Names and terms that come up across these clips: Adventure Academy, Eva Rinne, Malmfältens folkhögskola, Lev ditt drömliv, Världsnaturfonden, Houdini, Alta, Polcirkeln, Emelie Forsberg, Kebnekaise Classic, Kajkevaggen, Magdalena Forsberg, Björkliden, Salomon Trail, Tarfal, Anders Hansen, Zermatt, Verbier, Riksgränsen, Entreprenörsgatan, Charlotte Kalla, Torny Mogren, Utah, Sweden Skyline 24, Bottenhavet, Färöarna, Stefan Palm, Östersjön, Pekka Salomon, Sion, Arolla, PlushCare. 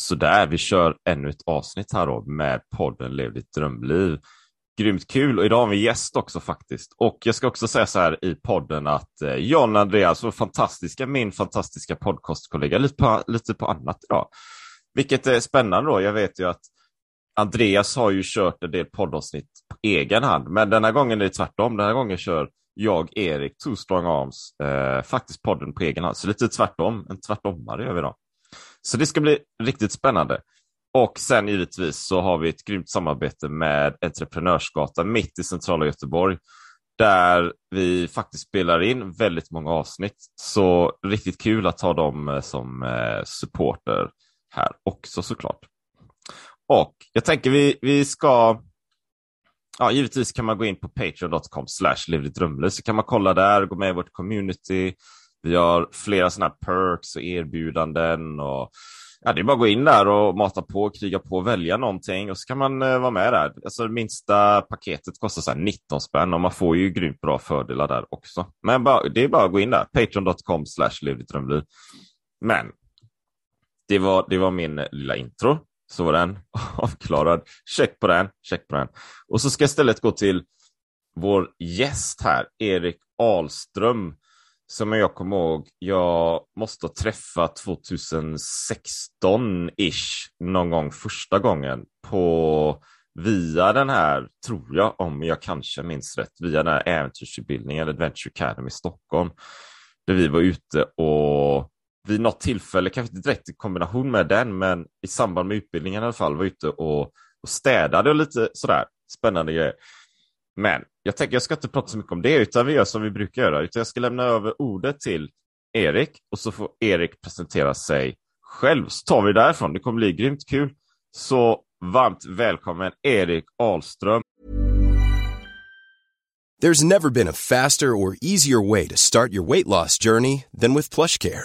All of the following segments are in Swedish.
Så där, vi kör ännu ett avsnitt här då med podden Lev ditt drömliv. Grymt kul, och idag har vi gäst också faktiskt. Och jag ska också säga så här i podden att John Andreas, min fantastiska podcastkollega, lite på annat idag. Vilket är spännande då, jag vet ju att Andreas har ju kört en del poddavsnitt på egen hand. Men den här gången är det tvärtom, den här gången kör jag, Erik, Two Strong Arms, faktiskt podden på egen hand. Så lite tvärtom, en tvärtommare gör vi då. Så det ska bli riktigt spännande. Och sen givetvis så har vi ett grymt samarbete med Entreprenörsgatan mitt i centrala Göteborg, där vi faktiskt spelar in väldigt många avsnitt. Så riktigt kul att ha dem som supporter här också såklart. Och jag tänker vi ska... Ja, givetvis kan man gå in på patreon.com/levdittdrömliv, så kan man kolla där och gå med i vårt community. Vi har flera sådana här perks och erbjudanden och ja, det är bara att gå in där och mata på, kriga på, välja någonting och så kan man vara med där. Alltså det minsta paketet kostar så här 19 spänn och man får ju grymt bra fördelar där också. Men det är bara att gå in där, patreon.com/levdittdrömliv. Men det var min lilla intro. Så var den avklarad. Check på den. Och så ska jag istället gå till vår gäst här, Erik Ahlström, som jag kommer ihåg jag måste ha träffat 2016-ish någon gång första gången via den här, tror jag, om jag kanske minns rätt, via den här äventyrsutbildningen Adventure Academy i Stockholm, där vi var ute och vid något tillfälle, kanske inte direkt i kombination med den, men i samband med utbildningen i alla fall, var ute och städade och lite sådär spännande grejer. Men jag tänker jag ska inte prata så mycket om det, utan vi gör som vi brukar göra, utan jag ska lämna över ordet till Erik och så får Erik presentera sig själv, så tar vi därifrån. Det kommer bli grymt kul. Så varmt välkommen Erik Ahlström. There's never been a faster or easier way to start your weight loss journey than with PlushCare.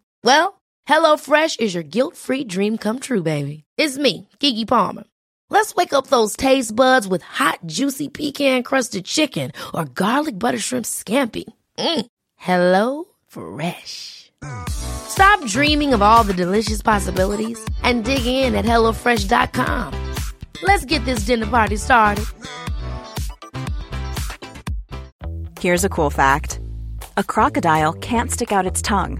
Well, HelloFresh is your guilt-free dream come true, baby. It's me, Keke Palmer. Let's wake up those taste buds with hot, juicy pecan-crusted chicken or garlic butter shrimp scampi. HelloFresh. Stop dreaming of all the delicious possibilities and dig in at HelloFresh.com. Let's get this dinner party started. Here's a cool fact. A crocodile can't stick out its tongue.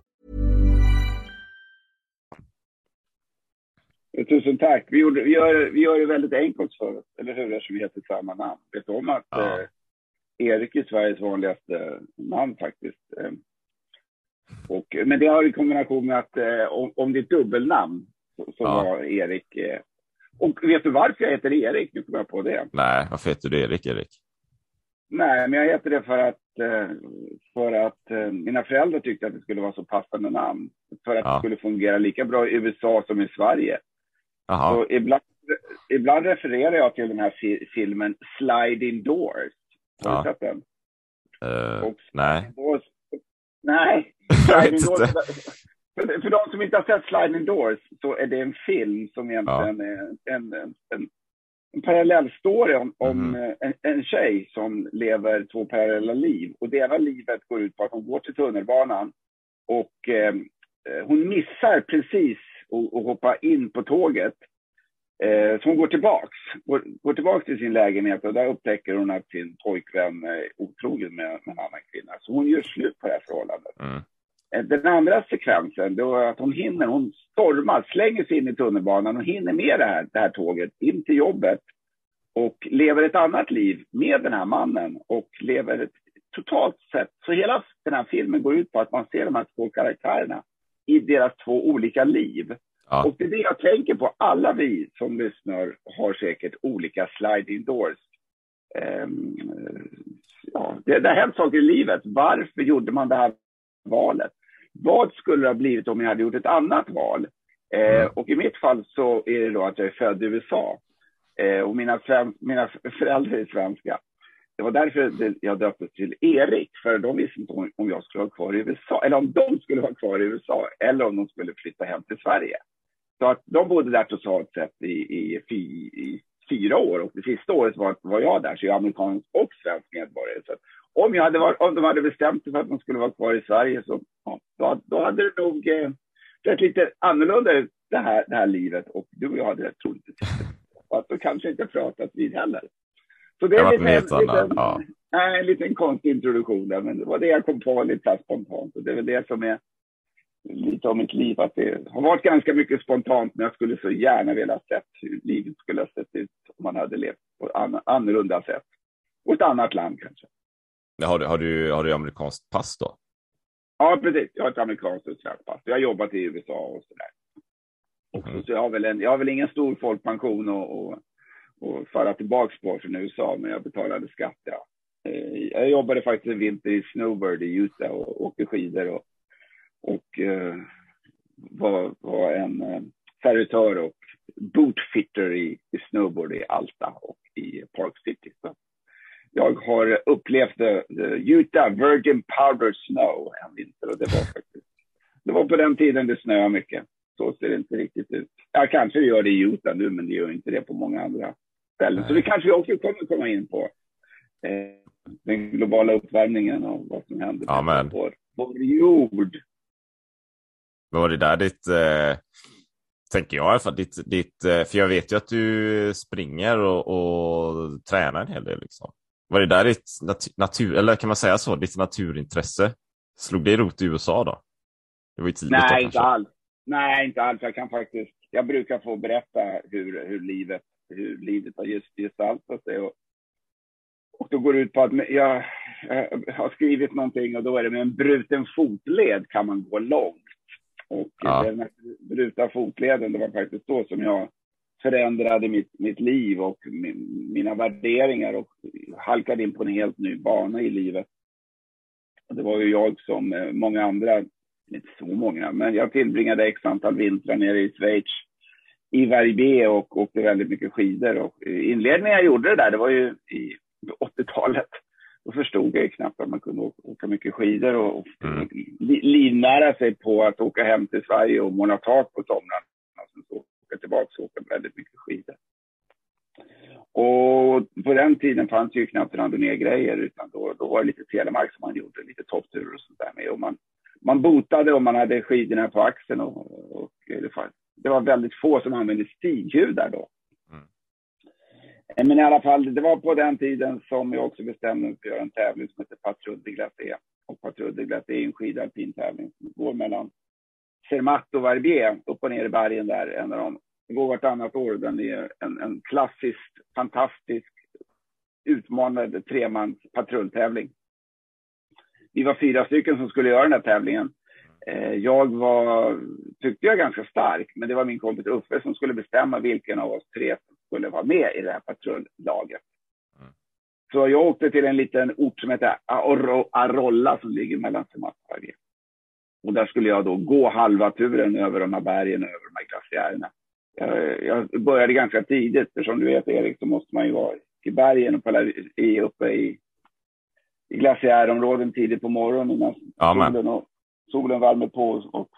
Tusen tack. Vi gör det väldigt enkelt för oss, eller hur? Eftersom vi heter samma namn. Vet du om att Erik är Sveriges vanligaste namn faktiskt? Men det har i kombination med att om det är dubbelnamn så var Erik... Och vet du varför jag heter Erik? Nu kommer jag på det. Nej, varför heter du Erik? Nej, men jag heter det för att mina föräldrar tyckte att det skulle vara så passande namn. För att det skulle fungera lika bra i USA som i Sverige. Aha. Så ibland refererar jag till den här filmen Sliding Doors. Har du sett den? Nej. Doors. Nej. För de som inte har sett Sliding Doors så är det en film som egentligen är en parallellstory om en tjej som lever två parallella liv. Och det ena livet går ut på att hon går till tunnelbanan och hon missar precis och hoppa in på tåget. Så hon går tillbaka till sin lägenhet och där upptäcker hon att sin pojkvän är otrogen med en annan kvinna. Så hon gör slut på det här förhållandet. Den andra sekvensen då är att hon stormar, slänger sig in i tunnelbanan och hinner med det här tåget in till jobbet. och lever ett annat liv med den här mannen och lever ett totalt sett. Så hela den här filmen går ut på att man ser de här två karaktärerna i deras två olika liv. Ja. Och det är det jag tänker på. Alla vi som lyssnar har säkert olika sliding doors. Ja, det har hänt saker i livet. Varför gjorde man det här valet? Vad skulle det ha blivit om jag hade gjort ett annat val? Och i mitt fall så är det då att jag är född i USA. Och mina föräldrar är svenska. Det var därför jag döptes till Erik. För de visste inte om jag skulle vara kvar i USA. Eller om de skulle vara kvar i USA. Eller om de skulle flytta hem till Sverige. Så att de bodde där totalt sett i 4 år. Och det sista året var jag där. Så jag är amerikansk och svensk medborgare. Så om de hade bestämt sig för att de skulle vara kvar i Sverige. Så ja, då hade det nog rätt lite annorlunda ut det här livet. Och du och jag hade rätt troligt. Och då kanske inte pratat vid heller. Så det är en liten konstig introduktion där, men det var det jag kom på lite spontant. Och det är väl det som är lite om mitt liv, att det har varit ganska mycket spontant, men jag skulle så gärna vilja sett hur livet skulle ha sett ut om man hade levt på ett annorlunda sätt. Och ett annat land kanske. Har du amerikanskt pass då? Ja, precis. Jag har ett amerikanskt och svenskt pass. Jag har jobbat i USA och sådär. Mm. Så jag har väl ingen stor folkpension och fara tillbaka på från USA, men jag betalade skatt. Ja. Jag jobbade faktiskt en vinter i Snowbird i Utah och åkte skidor och var en servitör och bootfitter i snowboard i Alta och i Park City. Så jag har upplevt the Utah Virgin Powder Snow en vinter, och det var på den tiden det snöade mycket. Så ser det inte riktigt ut. Jag kanske gör det i Utah nu, men det gör inte det på många andra ställen. Så det kanske vi också kommer komma in på. Den globala uppvärmningen och vad som händer på vår jord. Men var det där ditt, tänker jag i alla fall, för jag vet ju att du springer och tränar en hel del liksom. Var det där ditt natur, eller kan man säga så, ditt naturintresse? Slog det rot i USA då? Det var ju tidigt. Nej, inte alls. Nej, inte alls. Jag brukar få berätta hur livet har just gestaltat sig. Och då går det ut på att jag har skrivit någonting, och då är det med en bruten fotled kan man gå långt. Och den brutna fotleden, det var faktiskt då som jag förändrade mitt liv och mina värderingar och halkade in på en helt ny bana i livet. Och det var ju jag som många andra, inte så många, men jag tillbringade x antal vintrar nere i Schweiz i Verbier och åkte väldigt mycket skidor. Och inledningen jag gjorde det där, det var ju i 80-talet. Då förstod jag ju knappt att man kunde åka mycket skidor och livnära sig på att åka hem till Sverige och måla tak på somrarna. Alltså, åka tillbaka och åka väldigt mycket skidor. Och på den tiden fanns ju knappt randonnégrejer, utan då var det lite telemark som man gjorde, lite toppturer och sånt där med. Och man botade om man hade skidorna på axeln, och det var väldigt få som använde stighjudar då. Mm. Men i alla fall, det var på den tiden som jag också bestämde mig för att göra en tävling som heter Patrouille des Glaciers. Och Patrouille des Glaciers är en skidalpin tävling som går mellan Zermatt och Verbier, upp och ner i bergen där. En av dem. Det går vartannat år, och den är en klassiskt, fantastisk, utmanande tremans patrulltävling. Vi var 4 stycken som skulle göra den här tävlingen. Jag tyckte jag ganska stark, men det var min kompis Uffe som skulle bestämma vilken av oss 3 som skulle vara med i det här patrullaget. Mm. Så jag åkte till en liten ort som heter Arolla som ligger mellan Zermatt och Verbier. Och där skulle jag då gå halva turen över de här bergen och över de här glaciärerna. Jag började ganska tidigt, för som du vet Erik, så måste man ju vara i bergen och uppe i glaciärområden tidigt på morgonen när solen värmer på och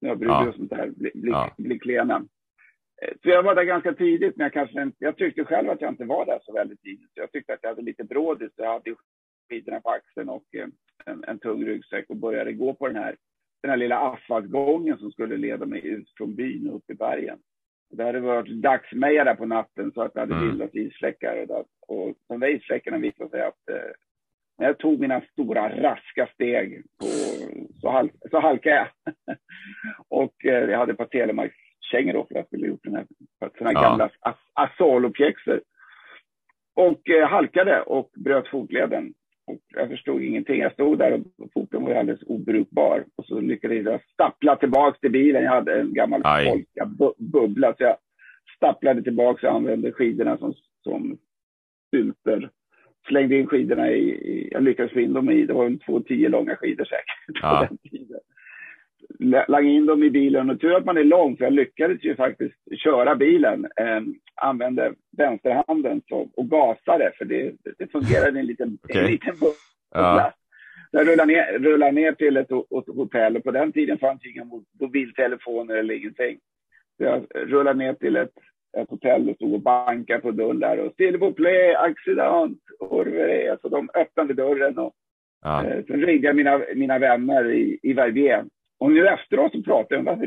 snöbrygger och sånt där blir klena. Så jag var där ganska tidigt, men jag tyckte själv att jag inte var där så väldigt tidigt. Så jag tyckte att jag hade lite brådis, så jag hade skidorna på axeln och en tung ryggsäck och började gå på den här lilla asfaltgången som skulle leda mig ut från byn och upp i bergen. Det hade varit dagsmeja där på natten, så att det hade bildats isfläckar. Och de där isfläckarna visade sig att när jag tog mina stora raska steg så halkade jag. Och jag hade ett par telemarkskängor då, för jag skulle gjort den här gamla asolopjäxor. Och halkade och bröt fotleden. Och jag förstod ingenting. Jag stod där och foten var alldeles obrukbar. Och så lyckades jag stappla tillbaka till bilen. Jag hade en gammal bubbla. Så jag stapplade tillbaka och använde skidorna som stulper. Slängde in skidorna jag lyckades få in dem i. Det var en 2,10 långa skidor säkert på den tiden. Lagde in dem i bilen. Och tur att man är lång, för jag lyckades ju faktiskt köra bilen. Använde vänsterhanden och gasade, för det fungerade en liten bubbla. Jag rullade ner till ett hotell, och på den tiden fanns inga mobiltelefoner eller ingenting. Så jag rullade ner till ett hotell och stod och bankade på dörren där och "S'il vous plaît, accident, orveré", så de öppnade dörren och så ringde jag mina vänner i Verbier. Och nu efteråt så pratade jag om varför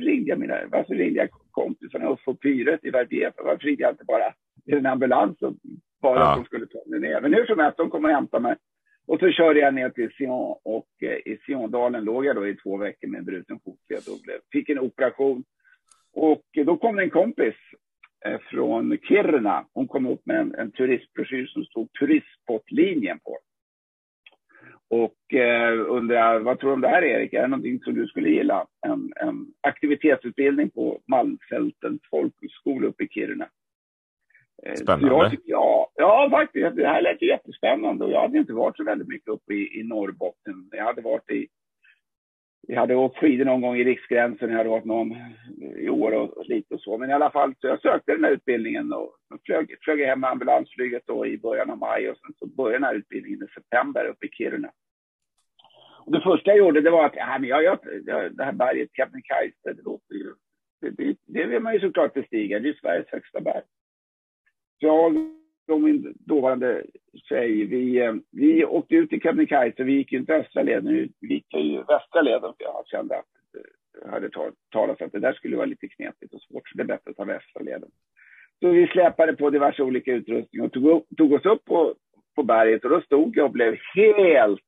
ringde jag kompisarna och få pyret i Verbier, för varför ringde jag inte bara i en ambulans och bara att de skulle ta mig ner. Men hur som helst, de kom och hämtade mig. Och så körde jag ner till Sion, och i Siondalen låg jag då i 2 veckor med en bruten fotled och fick en operation. Och då kom det en kompis från Kiruna. Hon kom upp med en turistbroschyr som stod turistspotlinjen på. Och undrar, vad tror du om det här, Erik? Är det någonting som du skulle gilla? En aktivitetsutbildning på Malmfältens folkhögskola uppe i Kiruna. Spännande. Ja, faktiskt. Det här lät ju jättespännande. Och jag hade inte varit så väldigt mycket uppe i Norrbotten. Jag hade varit jag hade åkt skidor någon gång i Riksgränsen. Jag hade varit någon i år och lite och så. Men i alla fall, så jag sökte den här utbildningen. Och flög hem med ambulansflyget då i början av maj. Och sen så började den här utbildningen i september uppe i Kiruna. Och det första jag gjorde, det var att det här berget Kebnekaise, det låter ju... Det vill man ju såklart bestiga. Det är ju Sveriges högsta berg. Jag och min dåvarande tjej, vi åkte ut i Kebnekaise. Vi gick ju inte östra leden, vi gick ju västra leden. För jag kände att jag hade talat att det där skulle vara lite knepigt och svårt. Så det är bättre att ta västra leden. Så vi släpade på diverse olika utrustningar och tog oss upp på berget. Och då stod jag och blev helt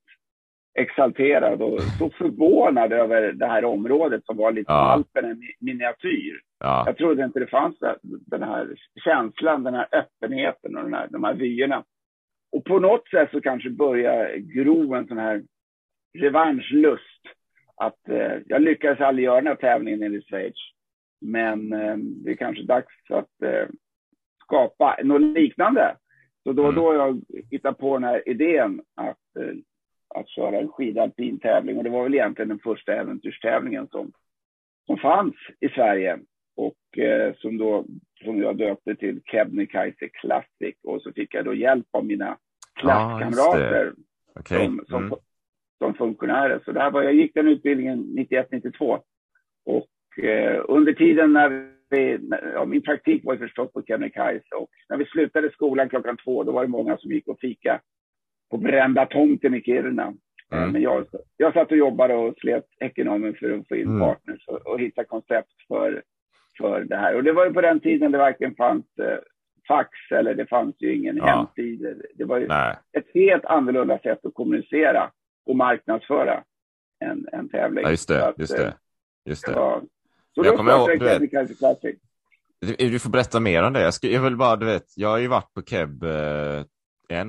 exalterad och så förvånad över det här området som var lite Alpen i miniatyr. Ja. Jag trodde inte det fanns den här känslan, den här öppenheten och de här vyerna. Och på något sätt så kanske börjar gro en sån här revanschlust. Att jag lyckades aldrig göra den här tävlingen i Schweiz. Men det är kanske dags att skapa något liknande. Så då jag hittar på den här idén att köra en skidalpin tävling. Och det var väl egentligen den första äventyrstävlingen som fanns i Sverige. Och som jag döpte till Kebnekaise Classic. Och så fick jag då hjälp av mina klasskamrater som funktionärer. Så jag gick den utbildningen 91-92. Och under tiden när min praktik var förstått på Kebnekaise. Och när vi slutade skolan 2:00, då var det många som gick och fika på brända tomten i Kiruna. Men jag satt och jobbade och slet ekonomin för att få in partners och hitta koncept för det här. Och det var ju på den tiden det verkligen fanns fax, eller det fanns ju ingen hemsida. Det var ju ett helt annorlunda sätt att kommunicera och marknadsföra en tävling. Ja, just det. Så jag kommer ihåg, du får berätta mer om det. Jag vill bara, jag har ju varit på Keb 1,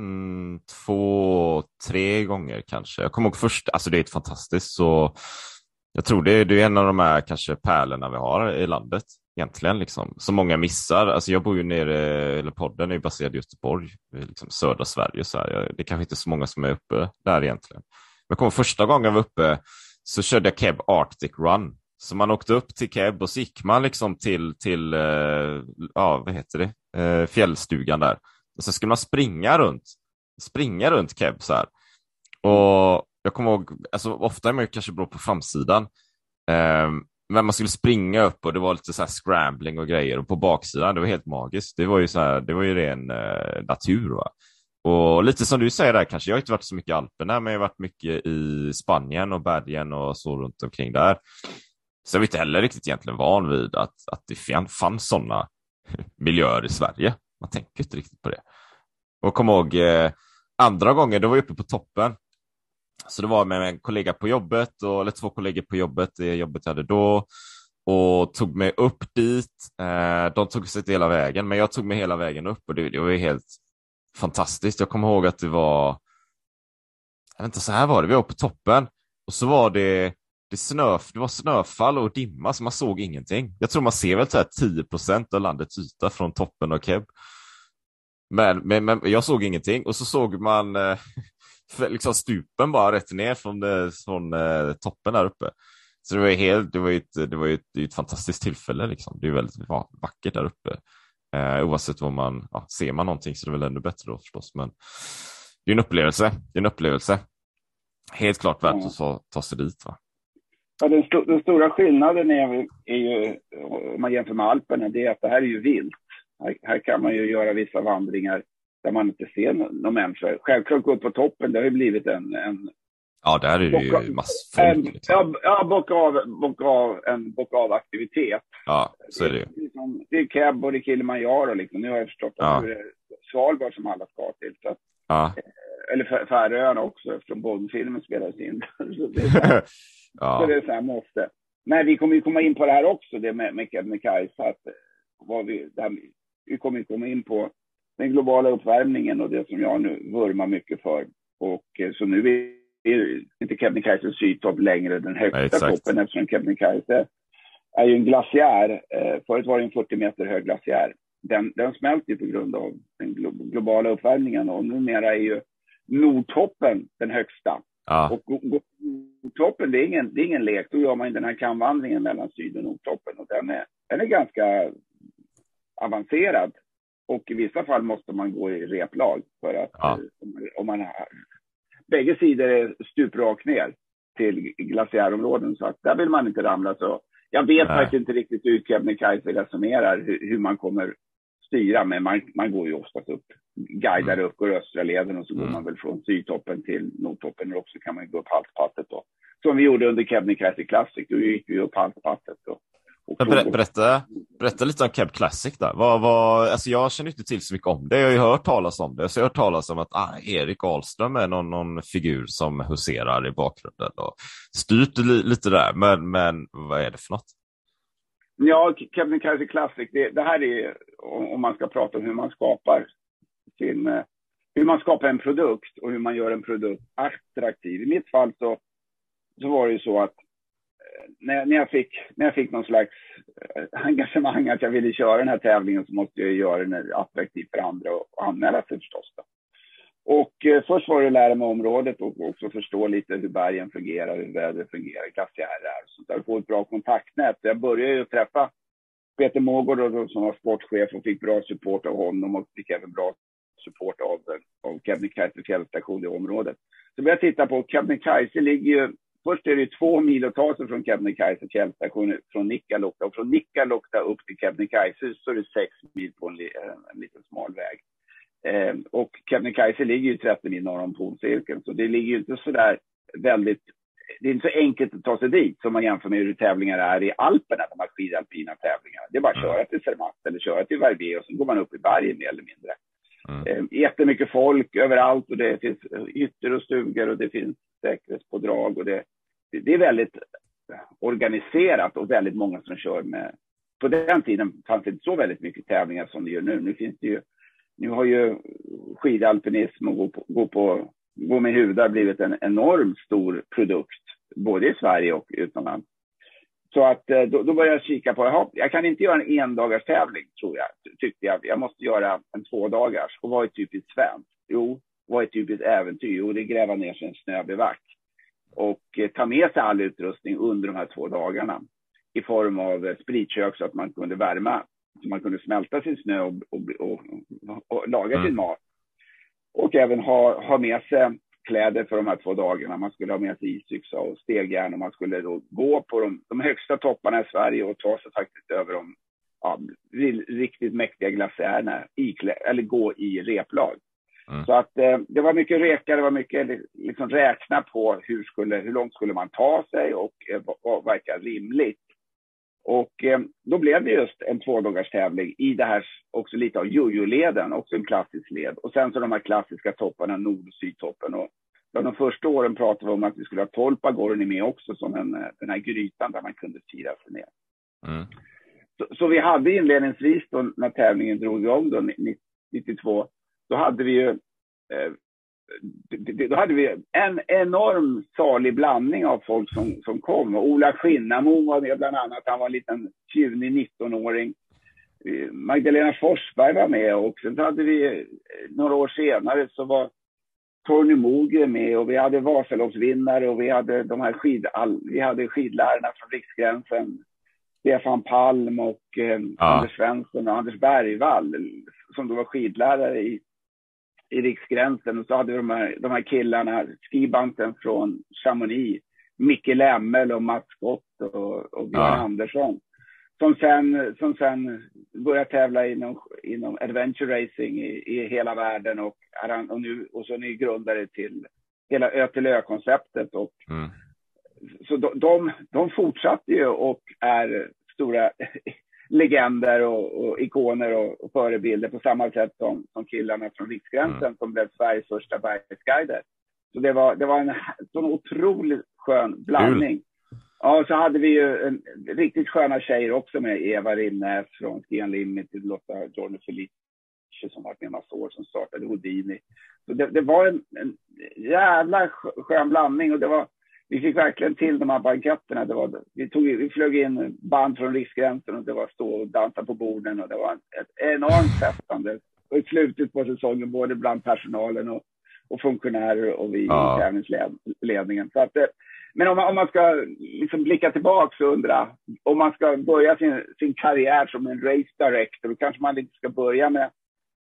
2, 3 gånger kanske. Jag kommer ihåg först, alltså det är ett fantastiskt, så jag tror det är en av de här kanske pärlorna vi har i landet egentligen liksom, som många missar. Alltså jag bor ju nere, eller podden är ju baserad i Göteborg, liksom södra Sverige så här. Det är kanske inte så många som är uppe där egentligen. Men jag kommer första gången jag var uppe så körde jag Keb Arctic Run. Så man åkte upp till Keb och så gick man liksom till fjällstugan där. Och så skulle man springa runt Keb så här. Och jag kommer ihåg, alltså ofta är man ju kanske bra på framsidan. Men man skulle springa upp och det var lite så här scrambling och grejer. Och på baksidan, det var helt magiskt. Det var ju så här, det var ju ren natur va. Och lite som du säger där kanske, jag har inte varit så mycket i Alperna, men jag har varit mycket i Spanien och bergen och så runt omkring där. Så jag var inte heller riktigt egentligen van vid att det fanns sådana miljöer i Sverige. Man tänker inte riktigt på det. Och kom ihåg andra gången, då var jag uppe på toppen. Så det var med en kollega på jobbet, eller 2 kollegor på jobbet, det jobbet jag hade då. Och tog mig upp dit. De tog sig hela vägen, men jag tog mig hela vägen upp. Och det var ju helt fantastiskt. Jag kommer ihåg att det var, jag vet inte, så här var det, vi var på toppen och så var det var snöfall och dimma så man såg ingenting. Jag tror man ser väl så här 10% av landets yta från toppen av Keb. Men jag såg ingenting och så såg man liksom stupen bara rätt ner från toppen där uppe. Så det var ju ett fantastiskt tillfälle liksom. Det är väldigt vackert där uppe. Oavsett vad man ser man någonting så det är väl ännu bättre då förstås, men det är en upplevelse. Helt klart värt att ta sig dit, va. Ja, den stora skillnaden är ju, om man jämför med Alperna, det är att det här är ju vilt. Här kan man ju göra vissa vandringar där man inte ser någon människa. Självklart gå upp på toppen, det har ju blivit en ja, där är det ju massor. Liksom. Ja, bocka av aktivitet. Ja, så är det ju. Det är Keb och det är Kilimanjaro liksom. Nu har jag förstått att det är Svalbard som alla ska till. Så att, eller Färöarna också, eftersom Bond-filmen spelades in. Så det är så här måste. Men vi kommer ju komma in på det här också, det med Kebnekaise, att vi kommer ju komma in på den globala uppvärmningen och det som jag nu vurmar mycket för. Och så nu är inte Kebnekaise sydtopp längre den högsta toppen, eftersom Kebnekaise är ju en glaciär. Förut var det en 40 meter hög glaciär. Den smälter på grund av den globala uppvärmningen, och numera är ju Nordtoppen den högsta. Ja. Och Nordtoppen, det är ingen lek. Då gör man den här kamvandringen mellan syd- och Nordtoppen, och den är ganska avancerad. Och i vissa fall måste man gå i replag för att om man har bägge sidor är stuprakt ner till glaciärområden, så att där vill man inte ramla. Så jag vet faktiskt inte riktigt hur Kebnekaise resonerar, hur man kommer styra, men man går ju oftast upp, guidar upp och östra leden, och så går man väl från sydtoppen till nordtoppen, och också kan man gå upp halspattet då. Som vi gjorde under Kebnekaise Classic, då gick vi upp halspattet då. Berätta lite om Keb Classic där. Alltså jag känner inte till så mycket om det. Jag har ju hört talas om det. Så jag har hört talas om att Erik Ahlström är någon figur som huserar i bakgrunden och styrt lite där. Men vad är det för något? Ja, Kebnekaise Classic. Det här är, om man ska prata om hur man skapar en produkt och hur man gör en produkt attraktiv. I mitt fall så var det ju så att när jag fick någon slags engagemang att jag ville köra den här tävlingen, så måste jag göra den attraktiv för andra och anmäla sig förstås. Och först var det att lära mig området och också förstå lite hur bergen fungerar, hur vädret fungerar, glaciärer och sånt där. Få ett bra kontaktnät. Jag började ju träffa Peter Mågård som var sportchef och fick bra support av honom, och fick även bra support av Kebnekaise fjällstation i området. Så började jag titta på, Kebnekaise ligger ju, först är det 2 mil att ta sig från Kebnekaise fjällstation från Nikkaluokta, och från Nikkaluokta upp till Kebnekaise så är det 6 mil på en liten smal väg. Och Kebnekaise ligger ju 30 mil norr om Polcirkeln, så det ligger ju inte så där väldigt, det är inte så enkelt att ta sig dit som man jämför med hur tävlingar är i Alperna, de här skidalpina tävlingarna. Det är bara att köra till Zermatt eller köra till Verbier, och så går man upp i bergen mer eller mindre. Jättemycket folk överallt, och det finns ytter och stugor, och det finns säkerhetspådrag, och det är väldigt organiserat och väldigt många som kör med. På den tiden fanns det inte så väldigt mycket tävlingar som det gör nu. Nu har ju skidalpinism och gå med hudar blivit en enormt stor produkt både i Sverige och utomlands. Så att då började jag kika på, jag kan inte göra en endagars tävling, tror jag, tyckte jag. Jag måste göra en 2-dagars. Och vad är typiskt svenskt? Jo, vad är typiskt äventyr? Jo, det gräva ner sig en snöbivack. Och ta med sig all utrustning under de här 2 dagarna i form av spritkök, så att man kunde värma, så man kunde smälta sin snö och laga sin mat. Och även ha med sig kläder för de här 2 dagarna. Man skulle ha med sig isyxa och stegjärn, och man skulle då gå på de högsta topparna i Sverige och ta sig faktiskt över de riktigt mäktiga glaciärerna, eller gå i replag. Så att det var mycket reka, det var mycket liksom räkna på hur långt skulle man ta sig, och vad verkar rimligt. Och då blev det just en 2-dagars tävling i det här, också lite av jojo-leden, också en klassisk led. Och sen så de här klassiska topparna, nord- och sydtoppen. Och de första åren pratade vi om att vi skulle ha Tolpagården med också, som den här grytan där man kunde fira sig ner. Så vi hade inledningsvis då, när tävlingen drog igång då, 92, Då hade vi en enorm salig blandning av folk som kom. Och Ola Skinnamo var med bland annat. Han var en liten tjunig 19-åring. Magdalena Forsberg var med. Och sen hade vi några år senare så var Torny Mogren med. Och vi hade Vasaloppsvinnare. Och vi hade skidlärarna från Riksgränsen. Stefan Palm och Anders Svensson och Anders Bergvall. Som då var skidlärare i Riksgränsen, och så hade vi de här killarna, skibanten från Chamonix, Micke Lämmel och Mats Gott och Björn Andersson, som sen började tävla inom adventure racing i hela världen och så ny grundare till hela Ö-till-Ö-konceptet och så de fortsatte ju och är stora legender och ikoner och förebilder på samma sätt som killarna från Riksgränsen som blev Sveriges första bergsguider. Så det var en sån otroligt skön blandning. Ja, och så hade vi ju riktigt sköna tjejer också med Eva Rinne från Skian Limit till Lotta Jordan Felice som varit med en massa år som startade Houdini. Så det var en jävla skön blandning och det var vi fick verkligen till de här banketterna. Vi flög in band från Riksgränsen och det var stå och dansa på borden. Och det var ett enormt festande. Och i slutet på säsongen både bland personalen och funktionärer och vi i tävlingsledningen. Så att, men om man ska liksom blicka tillbaka så undra. Om man ska börja sin karriär som en race director då kanske man inte ska börja med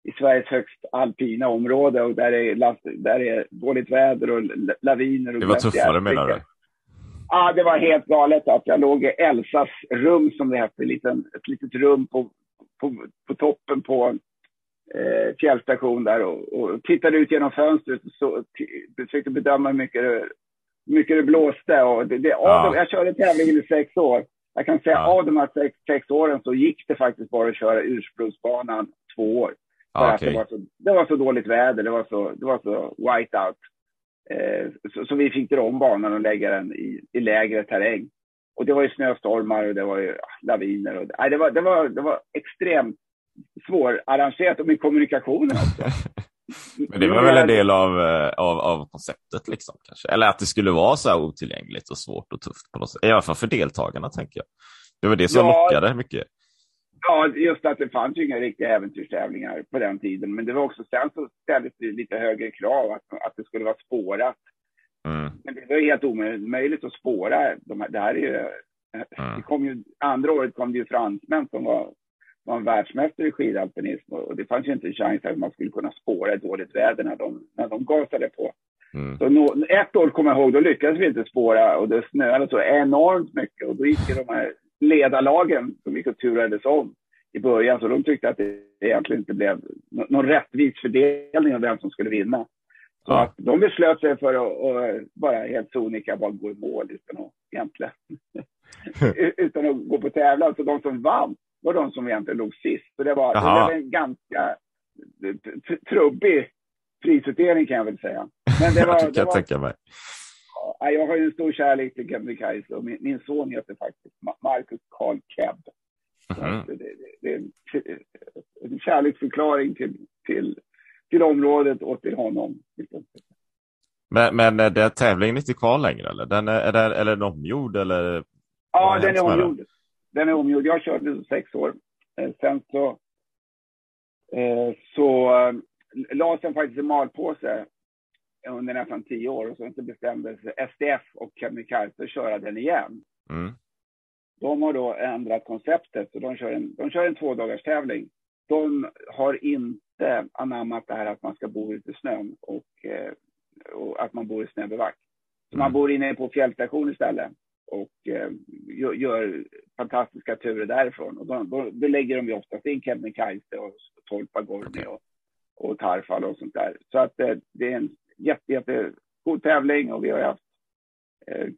i Sveriges högst alpina område och där är dåligt väder och laviner. Och det var tuffare menar du? Ja, det var helt galet att jag låg i Elsas rum som det hette. Ett litet rum på toppen på en fjällstation där och tittade ut genom fönstret och försökte bedöma hur mycket det blåste. Och jag körde tävlingen i 6 år. Jag kan säga av de här 6 åren så gick det faktiskt bara att köra ursprungsbanan 2 år. Okay. Det var så dåligt väder, det var så whiteout. Så vi fick dra om banan och lägga den i lägre terräng. Och det var ju snöstormar och det var ju laviner. Och, det var extremt svårarrangerat och med kommunikationen också. Men det var väl en del av konceptet liksom kanske. Eller att det skulle vara så här otillgängligt och svårt och tufft på något sätt. I alla fall för deltagarna tänker jag. Det var det som lockade mycket. Ja, just att det fanns ju inga riktiga äventyrstävlingar på den tiden. Men det var också sen så ställdes det lite högre krav att det skulle vara spårat. Men det var ju helt omöjligt att spåra. Andra året kom det ju fransmän som var en världsmästare i skidalpinism. Och det fanns ju inte en chans att man skulle kunna spåra dåligt väder när de gasade på. Så ett år kommer jag ihåg, då lyckades vi inte spåra. Och det snöade så enormt mycket. Och då gick de här ledarlagen som vi turades om i början, så de tyckte att det egentligen inte blev någon rättvis fördelning av vem som skulle vinna. Så att de beslöt sig för att bara helt sonika bara gå i mål utan att gå på tävlan. Så de som vann var de som egentligen låg sist. Så det var en ganska trubbig prisutdelning kan jag väl säga. Men det var tänka mig. Jag har ju en stor kärlek till Kebnekaise och min son heter faktiskt Marcus Karl Keb. Det är en kärleksförklaring till området och till honom. Men är tävlingen inte kvar längre eller? Eller är den omgjord? Eller? Ja, den är omgjord. Jag körde så 6 år. Sen så lades den faktiskt i malpåse under nästan 10 år och så inte bestämdes SDF och Kebnekaise köra den igen. De har då ändrat konceptet och de kör en 2-dagars tävling. De har inte anammat det här att man ska bo ute i snön och att man bor i snöbevack. Man bor inne på fjällstation istället och gör fantastiska turer därifrån. Och då lägger de ju oftast in Kebnekaise och Tolpagorni och Tarfal och sånt där. Så att det är en jättegod tävling och vi har haft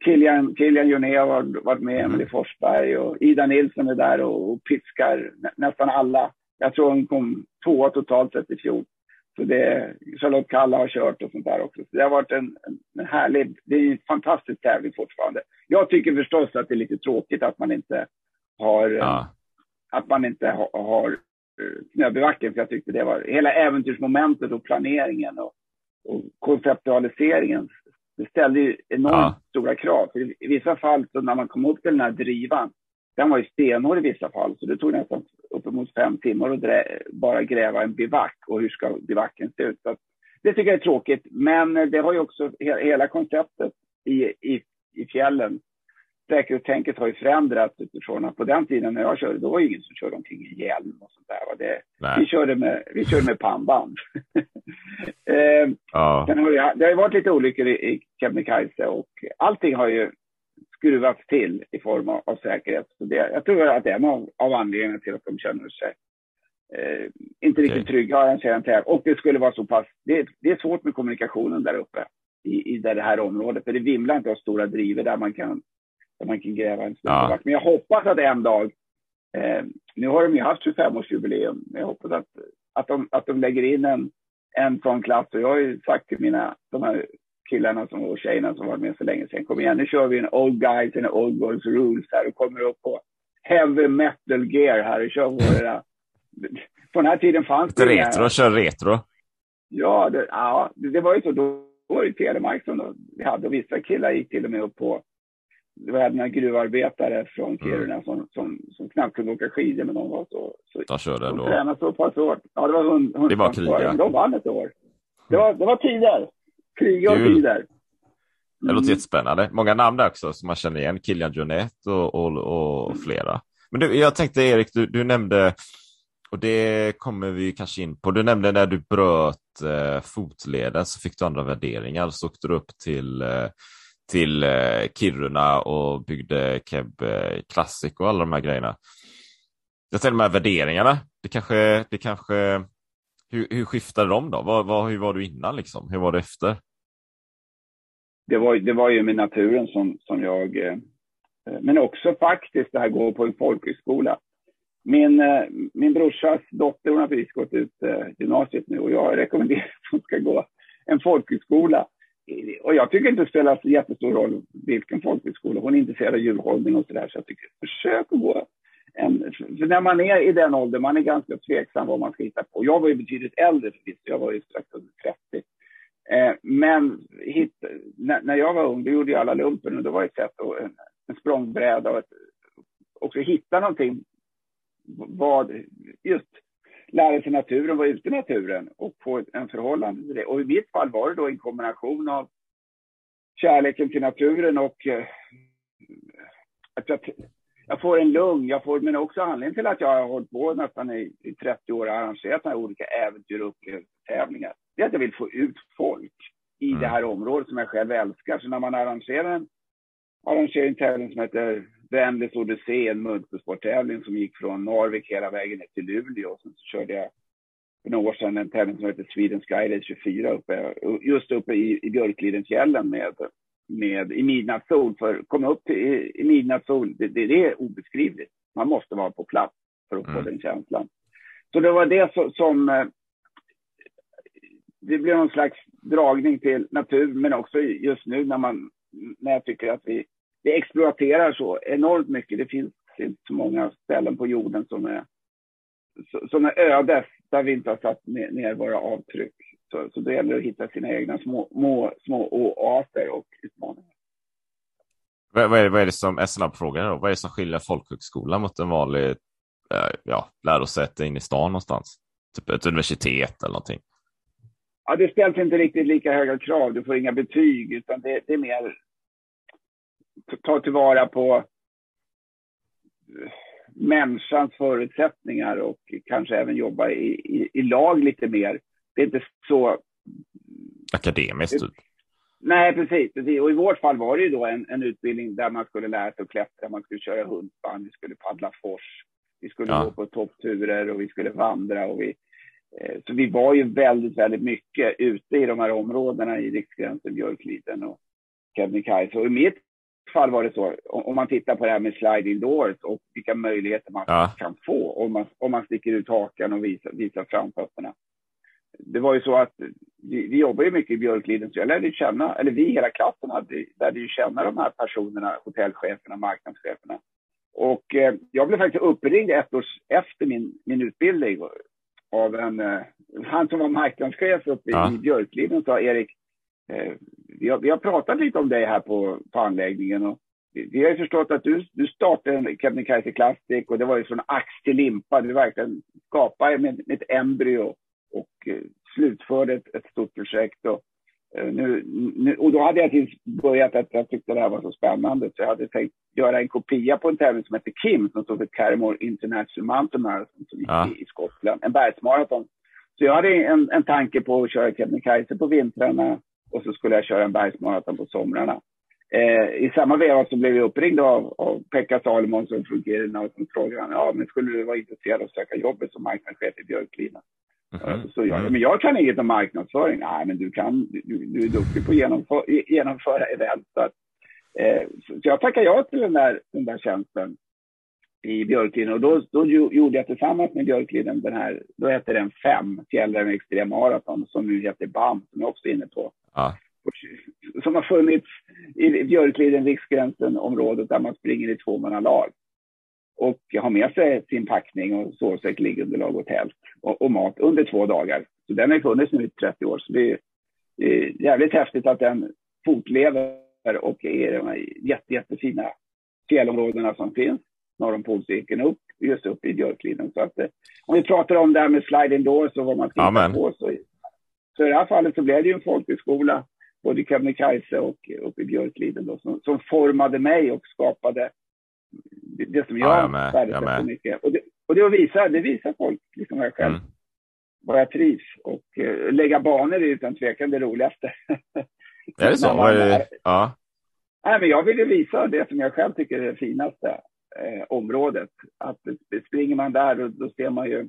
Kilian Jornet har varit med, Emelie Forsberg och Ida Nilsson är där och piskar nästan alla. Jag tror hon kom 2 totalt sett i fjol. Så Charlotte Kalla har kört och sånt där också. Så det har varit en härlig, det är en fantastisk tävling fortfarande. Jag tycker förstås att det är lite tråkigt att man inte har knöbevacken, för jag tyckte det var hela äventyrsmomentet och planeringen och konceptualiseringen. Det ställde ju enormt stora krav. För i vissa fall, så när man kom upp till den här drivan, den var ju stenhård i vissa fall, så det tog nästan uppemot 5 timmar att bara gräva en bivack, och hur ska bivacken se ut. Så det tycker jag är tråkigt, men det har ju också hela konceptet i fjällen. Säkerhetstänket har ju förändrats utifrån att på den tiden när jag körde, då var ingen som körde omkring i hjälm och sånt där. Vi körde med pannband. Det har ju varit lite olyckor i Kebnekaise, och allting har ju skruvats till i form av säkerhet. Så det, jag tror att det är en av anledningarna till att de känner sig inte riktigt trygga att arrangera en tävling. Och det skulle vara så pass, det är svårt med kommunikationen där uppe i det här området, för det vimlar inte av stora driver där man kan gräva en stor back. Men jag hoppas att en dag, nu har de ju haft 25-årsjubileum, jag hoppas att de lägger in en sån klass. Och jag har ju sagt till de här killarna och tjejerna som var med så länge sedan, kom igen, nu kör vi en old guys and old girls rules här och kommer upp på heavy metal gear här och kör våra på den här tiden fanns det retro, kör retro. Ja, det var ju så då var det Telemark som vi hade, och vissa killar gick till och med upp på. Det var den här gruvarbetare från Kiruna som knappt kunde åka skidor, men de var så tränade så pass hårt. Ja, det var 100. Det var kriga. De vann ett år. Det var tider. Kriga och tider. Det låter jättespännande. Många namn där också som man känner igen. Kilian Jornet och flera. Men du, jag tänkte, Erik, du nämnde, och det kommer vi kanske in på, du nämnde när du bröt fotleden så fick du andra värderingar. Så åkte du upp till Kiruna och byggde Keb Classic och alla de här grejerna. Jag tänkte, de här värderingarna, det kanske hur skiftade de då? Hur var du innan liksom? Hur var det efter? Det var ju med naturen som jag, men också faktiskt det här går på en folkhögskola. Min brorsas dotter, hon har precis gått ut gymnasiet nu, och jag rekommenderar att hon ska gå en folkhögskola. Och jag tycker inte det spelar så jättestor roll vilken folkhögskola. Hon är intresserad av djurhållning och sådär. Så jag tycker, försök att gå. För när man är i den åldern, man är ganska tveksam vad man ska hitta på. Jag var ju betydligt äldre, förvisso. Jag var ju strax under 30. Men när jag var ung, då gjorde jag alla lumpen. Och då var det ett sätt, och en språngbräda. Och också hitta någonting. Just lära sig naturen, vara ute i naturen och få en förhållande till det. Och i mitt fall var det då en kombination av kärleken till naturen och att jag får en lugn. Men också anledningen till att jag har hållit på nästan i 30 år och arrangerat här olika äventyr och tävlingar, det är att jag vill få ut folk i det här området som jag själv älskar. Så när man arrangerar en tävling som heter Vänlis Odyssé, en multisporttävling som gick från Narvik hela vägen ner till Luleå. Och sen så körde jag för några år sedan en tävling som heter Sweden Skyline 24 uppe i Björklidenfjällen med i midnattssol. För att komma upp i midnattssol, det är obeskrivligt. Man måste vara på plats för att få den känslan. Så det var det som det blev någon slags dragning till natur, men också just nu när jag tycker att vi exploaterar så enormt mycket. Det finns inte så många ställen på jorden som är ödes, där vi inte har satt ner våra avtryck. Så det gäller att hitta sina egna små oaser och utmaningar. Vad är det som är snabbfrågan då? Vad är det som skiljer folkhögskolan mot en vanlig lärosäte in i stan någonstans? Typ ett universitet eller någonting? Ja, det ställs inte riktigt lika höga krav. Du får inga betyg, utan det är mer ta tillvara på människans förutsättningar och kanske även jobba i lag lite mer. Det är inte så akademiskt. Nej, precis. Och i vårt fall var det ju då en utbildning där man skulle lära sig att klättra, man skulle köra hundspann, vi skulle paddla fors, vi skulle gå på toppturer och vi skulle vandra. Och så vi var ju väldigt, väldigt mycket ute i de här områdena i Riksgränsen, Björkliden och Kebnekaise. Och i mitt fall var det så, om man tittar på det här med sliding doors och vilka möjligheter man kan få om man sticker ut hakan och visar framfötterna. Det var ju så att vi jobbar ju mycket i Björkliden, så jag lärde känna, eller vi hela klassen lärde ju känna de här personerna, hotellcheferna, marknadscheferna Och jag blev faktiskt uppringd ett år efter min utbildning av han som var marknadschef uppe i Björkliden, och sa: Erik, vi har pratat lite om dig här på anläggningen, och vi har ju förstått att du startade en Kebnekaise Classic, och det var ju från ax till limpa. Du verkligen skapade med ett embryo och slutförde ett stort projekt. Och och då hade jag tills börjat att jag tyckte det här var så spännande, så jag hade tänkt göra en kopia på en tävling som heter Kim, som stod för Carrymore International Mountain Marathon, som gick i Skottland, en bergsmaraton. Så jag hade en tanke på att köra Kebnekaise på vintrarna, och så skulle jag köra en bergsmaraton på somrarna. I samma veva så blev jag uppringd av Pekka Salomon som från Kiruna, och som frågade: ja, men skulle du vara intresserad av att söka jobbet som marknadschef i Björkliden? Mm-hmm. Så jag kan inget om marknadsföring. Nej, men du är duktig på att genomföra event. Så jag tackade ja till den där tjänsten i Björkliden. Och då gjorde jag tillsammans med Björkliden den här, då hette den 5, Fjällräven Extrem Marathon, som nu heter BAM, som jag också är inne på. Som har funnits i Björkliden, Riksgränsen området, där man springer i 2-mannalag. Och har med sig sin packning och sovsäck, liggunderlag och tält och mat under 2 dagar. Så den har funnits nu i 30 år. Så det är jävligt häftigt att den fortlever och är de jättefina fjällområdena som finns norr om Polcirkeln upp, just upp i Björkliden. Så att, om vi pratar om det här med Sliding Doors och vad man tittar på, så i det här fallet så blev det ju en folkhögskola både i Kebnekaise och uppe i Björkliden då, som formade mig och skapade det som jag värdesätter så mycket. Och det visar folk liksom jag själv. Vad jag trivs. Och lägga banor är utan tvekan det roligaste. Är det så? Nej, men jag ville visa det som jag själv tycker är det finaste området. Att springer man där, och då ser man ju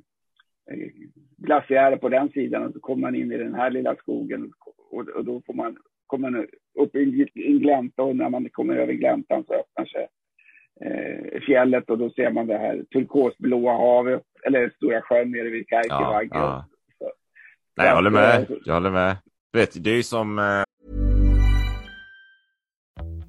glaciärer på den sidan, och så kommer man in i den här lilla skogen, och då kommer man upp i en glänta, och när man kommer över gläntan så öppnar sig fjället, och då ser man det här turkosblåa havet, eller Stora sjön nere vid Kajkevaggen. Nej, jag håller med. Du vet, det är ju som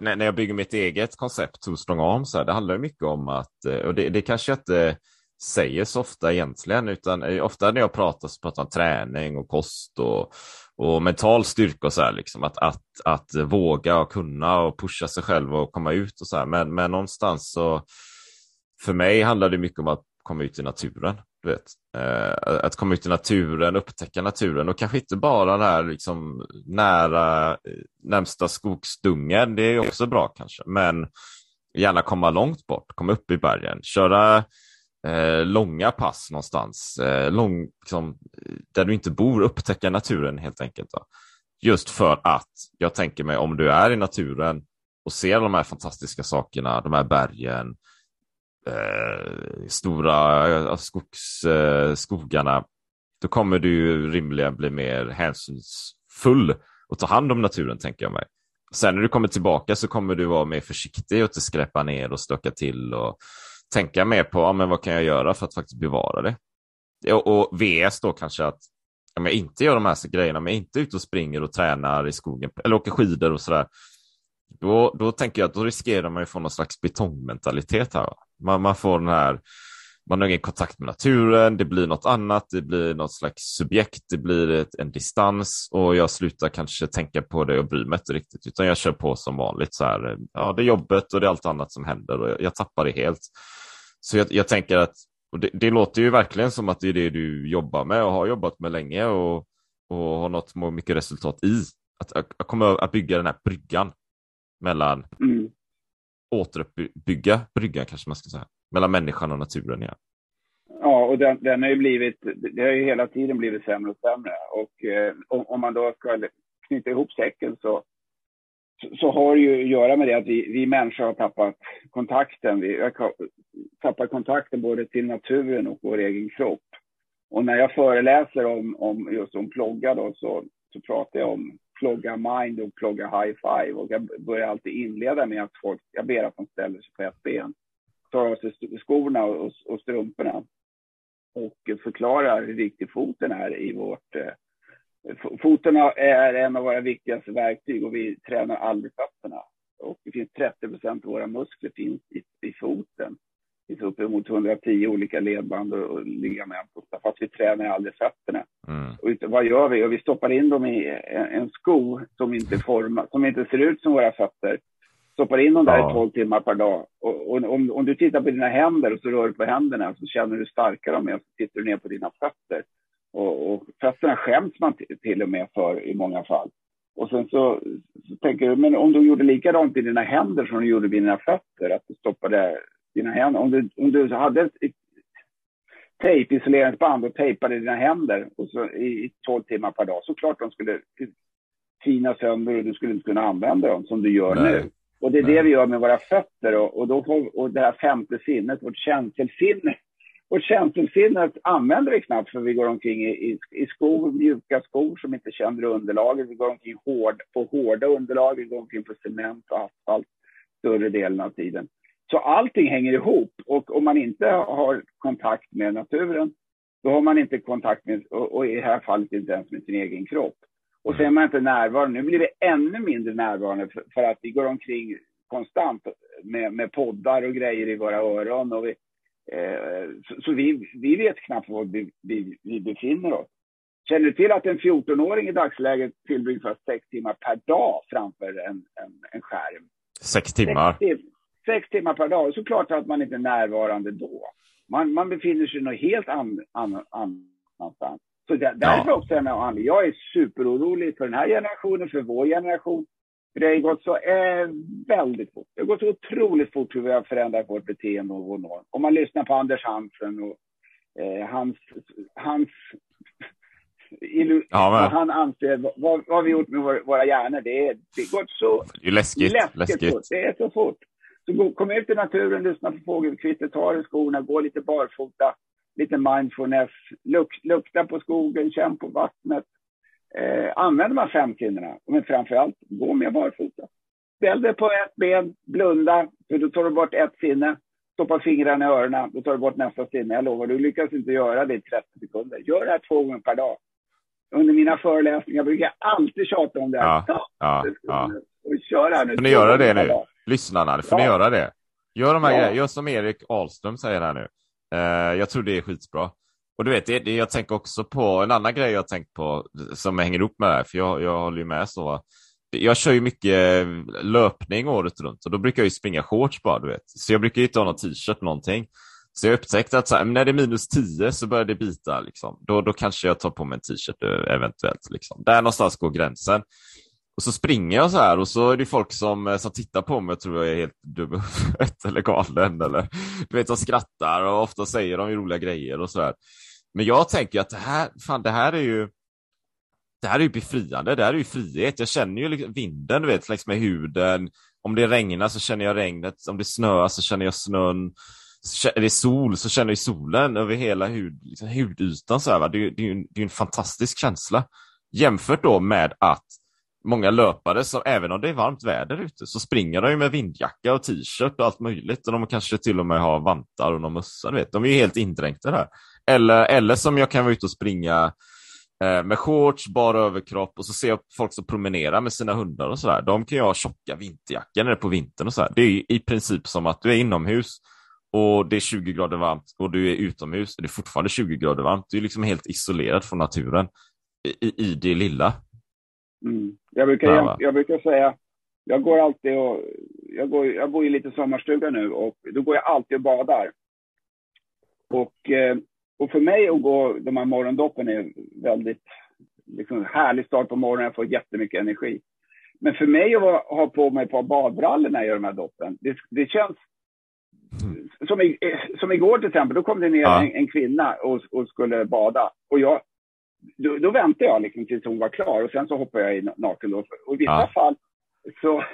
När jag bygger mitt eget koncept hos Plogga så här, det handlar mycket om att, och det kanske jag inte säger så ofta egentligen, utan ofta när jag pratar så pratar om träning och kost och mental styrka och så här, liksom, att våga och kunna och pusha sig själv och komma ut och så här. Men någonstans så, för mig handlar det mycket om att komma ut i naturen, du vet. Att komma ut i naturen, upptäcka naturen, och kanske inte bara den här liksom närmsta skogsdungen, det är också bra kanske, men gärna komma långt bort, komma upp i bergen, köra långa pass någonstans, liksom, där du inte bor, upptäcka naturen helt enkelt då. Just för att jag tänker mig, om du är i naturen och ser de här fantastiska sakerna, de här bergen, stora skogarna, då kommer du rimligen bli mer hänsynsfull och ta hand om naturen, tänker jag mig. Sen när du kommer tillbaka så kommer du vara mer försiktig och inte skräpa ner och stöka till och tänka mer på men vad kan jag göra för att faktiskt bevara det. Och VS då kanske att om jag inte gör de här grejerna, om jag inte är ute och springer och tränar i skogen eller åker skidor och sådär, då tänker jag att då riskerar man ju få någon slags betongmentalitet här. Man får den här, man har ingen kontakt med naturen, det blir något annat, det blir något slags subjekt, det blir en distans, och jag slutar kanske tänka på det och bry mig inte riktigt, utan jag kör på som vanligt så här, det är jobbet och det är allt annat som händer, och jag tappar det helt. Så jag tänker att, och det låter ju verkligen som att det är det du jobbar med och har jobbat med länge och har nått mycket resultat i, att komma att bygga den här bryggan mellan återuppbygga bryggan kanske man ska säga, mellan människan och naturen igen. Ja, och den har ju blivit, det har ju hela tiden blivit sämre och sämre, och om man då ska knyta ihop säcken så har det ju att göra med det att vi människor har tappat kontakten. Vi har tappat kontakten både till naturen och vår egen kropp. Och när jag föreläser om Plogga då, så pratar jag om Plogga Mind och Plogga High Five. Och jag börjar alltid inleda med att jag ber att de ställer sig på ett ben, tar av sig skorna och strumporna och förklarar hur viktig foten är i vårt... Foten är en av våra viktigaste verktyg och vi tränar aldrig fötterna. Och det finns 30% av våra muskler finns i foten. Det finns uppemot 110 olika ledband och ligament, fast vi tränar aldrig fötterna. Och vad gör vi? Och vi stoppar in dem i en sko som inte ser ut som våra fötter. Stoppar in dem där i 12 timmar per dag. Och om du tittar på dina händer och så rör du på händerna så känner du starka dem och så tittar du ner på dina fötter. Och fötterna skäms man till och med för i många fall. Och sen så tänker du, men om du gjorde likadant i dina händer som du gjorde vid dina fötter, att du stoppade dina händer. Om du hade ett tejpisoleringsband och tejpade dina händer och så, i 12 timmar per dag, så klart de skulle fina sönder och du skulle inte kunna använda dem som du gör nu. Och det är det vi gör med våra fötter. Och det här femte sinnet, vårt känselsinne. Och känselsynnet använder vi knappt, för vi går omkring i skor, mjuka skor som inte känner underlaget. Vi går omkring på hårda underlag, vi går omkring på cement och asfalt större delen av tiden. Så allting hänger ihop, och om man inte har kontakt med naturen, då har man inte kontakt med, och i det här fallet inte ens med sin egen kropp. Och sen är man inte närvarande, nu blir det ännu mindre närvarande för att vi går omkring konstant med poddar och grejer i våra öron, och vi vet knappt var vi befinner oss. Känner du till att en 14-åring i dagsläget tillbringar 6 timmar per dag framför en skärm? 6 timmar per dag. Såklart att man inte är närvarande då. Man befinner sig något helt annanstans. Så därför också jag är superorolig för den här generationen, för vår generation. Det har gått så väldigt fort. Det har gått så otroligt fort hur vi har förändrat vårt beteende och vår norm. Om man lyssnar på Anders Hansen och han anser vad vi gjort med våra hjärnor. Det går så läskigt fort. Det är så fort. Så kom ut i naturen, lyssna på fågelkvitter, ta i skorna, gå lite barfota, lite mindfulness, lukta på skogen, känn på vattnet. Använder man femkinnorna, men framförallt gå med barfota. Ställ dig på ett ben, blunda, för då tar du bort ett sinne. Stoppa fingrarna i öronen, då tar du bort nästa sinne. Jag lovar, du lyckas inte göra det i 30 sekunder. Gör det här 2 gånger per dag. Under mina föreläsningar brukar jag alltid tjata om det här. Och kör här nu. Får ni göra det nu? Lyssnarna, får ni göra det? Gör de här grejer. Gör som Erik Ahlström säger här nu. Jag tror det är skitbra. Och du vet, jag tänker också på en annan grej jag har tänkt på som hänger ihop med det här, för jag håller ju med så. Jag kör ju mycket löpning året runt, och då brukar jag ju springa shorts bara, du vet. Så jag brukar ju inte ha någon t-shirt någonting. Så jag upptäckte att så här, när det är -10 så börjar det bita liksom. Då kanske jag tar på mig en t-shirt eventuellt liksom. Där någonstans går gränsen. Och så springer jag så här, och så är det folk som tittar på mig och tror jag är helt dum eller galen, eller du vet, som skrattar, och ofta säger de ju roliga grejer och så här. Men jag tänker att det här är ju befriande, det här är ju frihet. Jag känner ju liksom vinden, du vet, liksom med huden. Om det regnar så känner jag regnet, om det snöar så känner jag snön. Är det sol så känner jag solen över hela liksom hudytan så här, va? Det är ju en fantastisk känsla. Jämfört då med att många löpare, som även om det är varmt väder ute, så springer de ju med vindjacka och t-shirt och allt möjligt. Och de kanske till och med har vantar och någon mössa, du vet. De är ju helt indränkta där. Eller som jag kan vara ute och springa med shorts, bara överkropp. Och så ser jag folk som promenerar med sina hundar och sådär. De kan ju ha tjocka vinterjackor när det är på vintern och sådär. Det är ju i princip som att du är inomhus och det är 20 grader varmt. Och du är utomhus och det är fortfarande 20 grader varmt. Du är liksom helt isolerad från naturen i det lilla. Jag brukar säga, jag går alltid och jag bor i lite sommarstuga nu, och då går jag alltid och badar. Och för mig att gå de här morgondoppen är väldigt liksom härlig start på morgonen, jag får jättemycket energi. Men för mig att ha på mig ett par badbrallor när jag gör de här doppen, det känns som igår till exempel, då kom det ner en kvinna och skulle bada. Och jag, då väntade jag liksom tills hon var klar och sen så hoppade jag i naken. Och i vissa fall så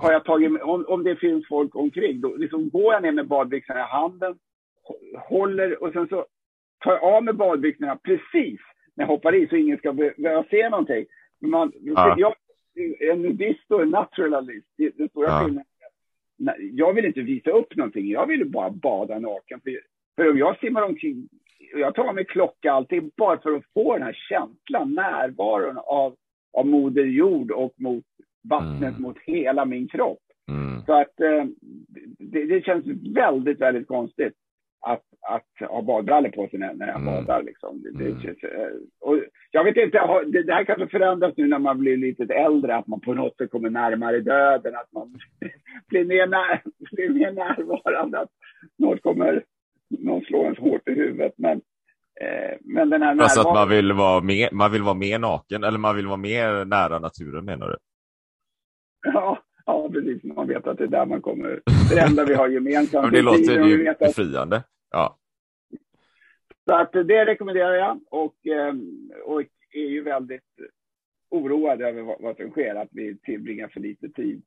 har jag tagit, om det finns folk omkring, då liksom går jag ner med badbyxorna i handen, håller och sen så tar jag av med badbyxorna precis när jag hoppar i så ingen ska behöva se någonting. Men jag är en nudist och en naturalist. Det står jag skillnaden. Jag vill inte visa upp någonting. Jag vill bara bada naken. För om jag simmar omkring, jag tar med klocka allting bara för att få den här känslan, närvaron av moder jord och mot vattnet, mot hela min kropp. Så att det känns väldigt, väldigt konstigt att ha badbrallor på sig när jag badar liksom. Och jag vet inte, det här kanske förändras nu när man blir lite äldre, att man på något sätt kommer närmare döden, att man blir mer närvarande, att någon slår en hårt i huvudet, men den här närvaron... Alltså att man vill vara mer naken, eller man vill vara mer nära naturen, menar du? Ja, precis. Man vet att det är där man kommer. Det enda vi har gemensamt. Men det låter ju befriande. Ja. Så att det rekommenderar jag. Och är ju väldigt oroad över vad som sker. Att vi tillbringar för lite tid.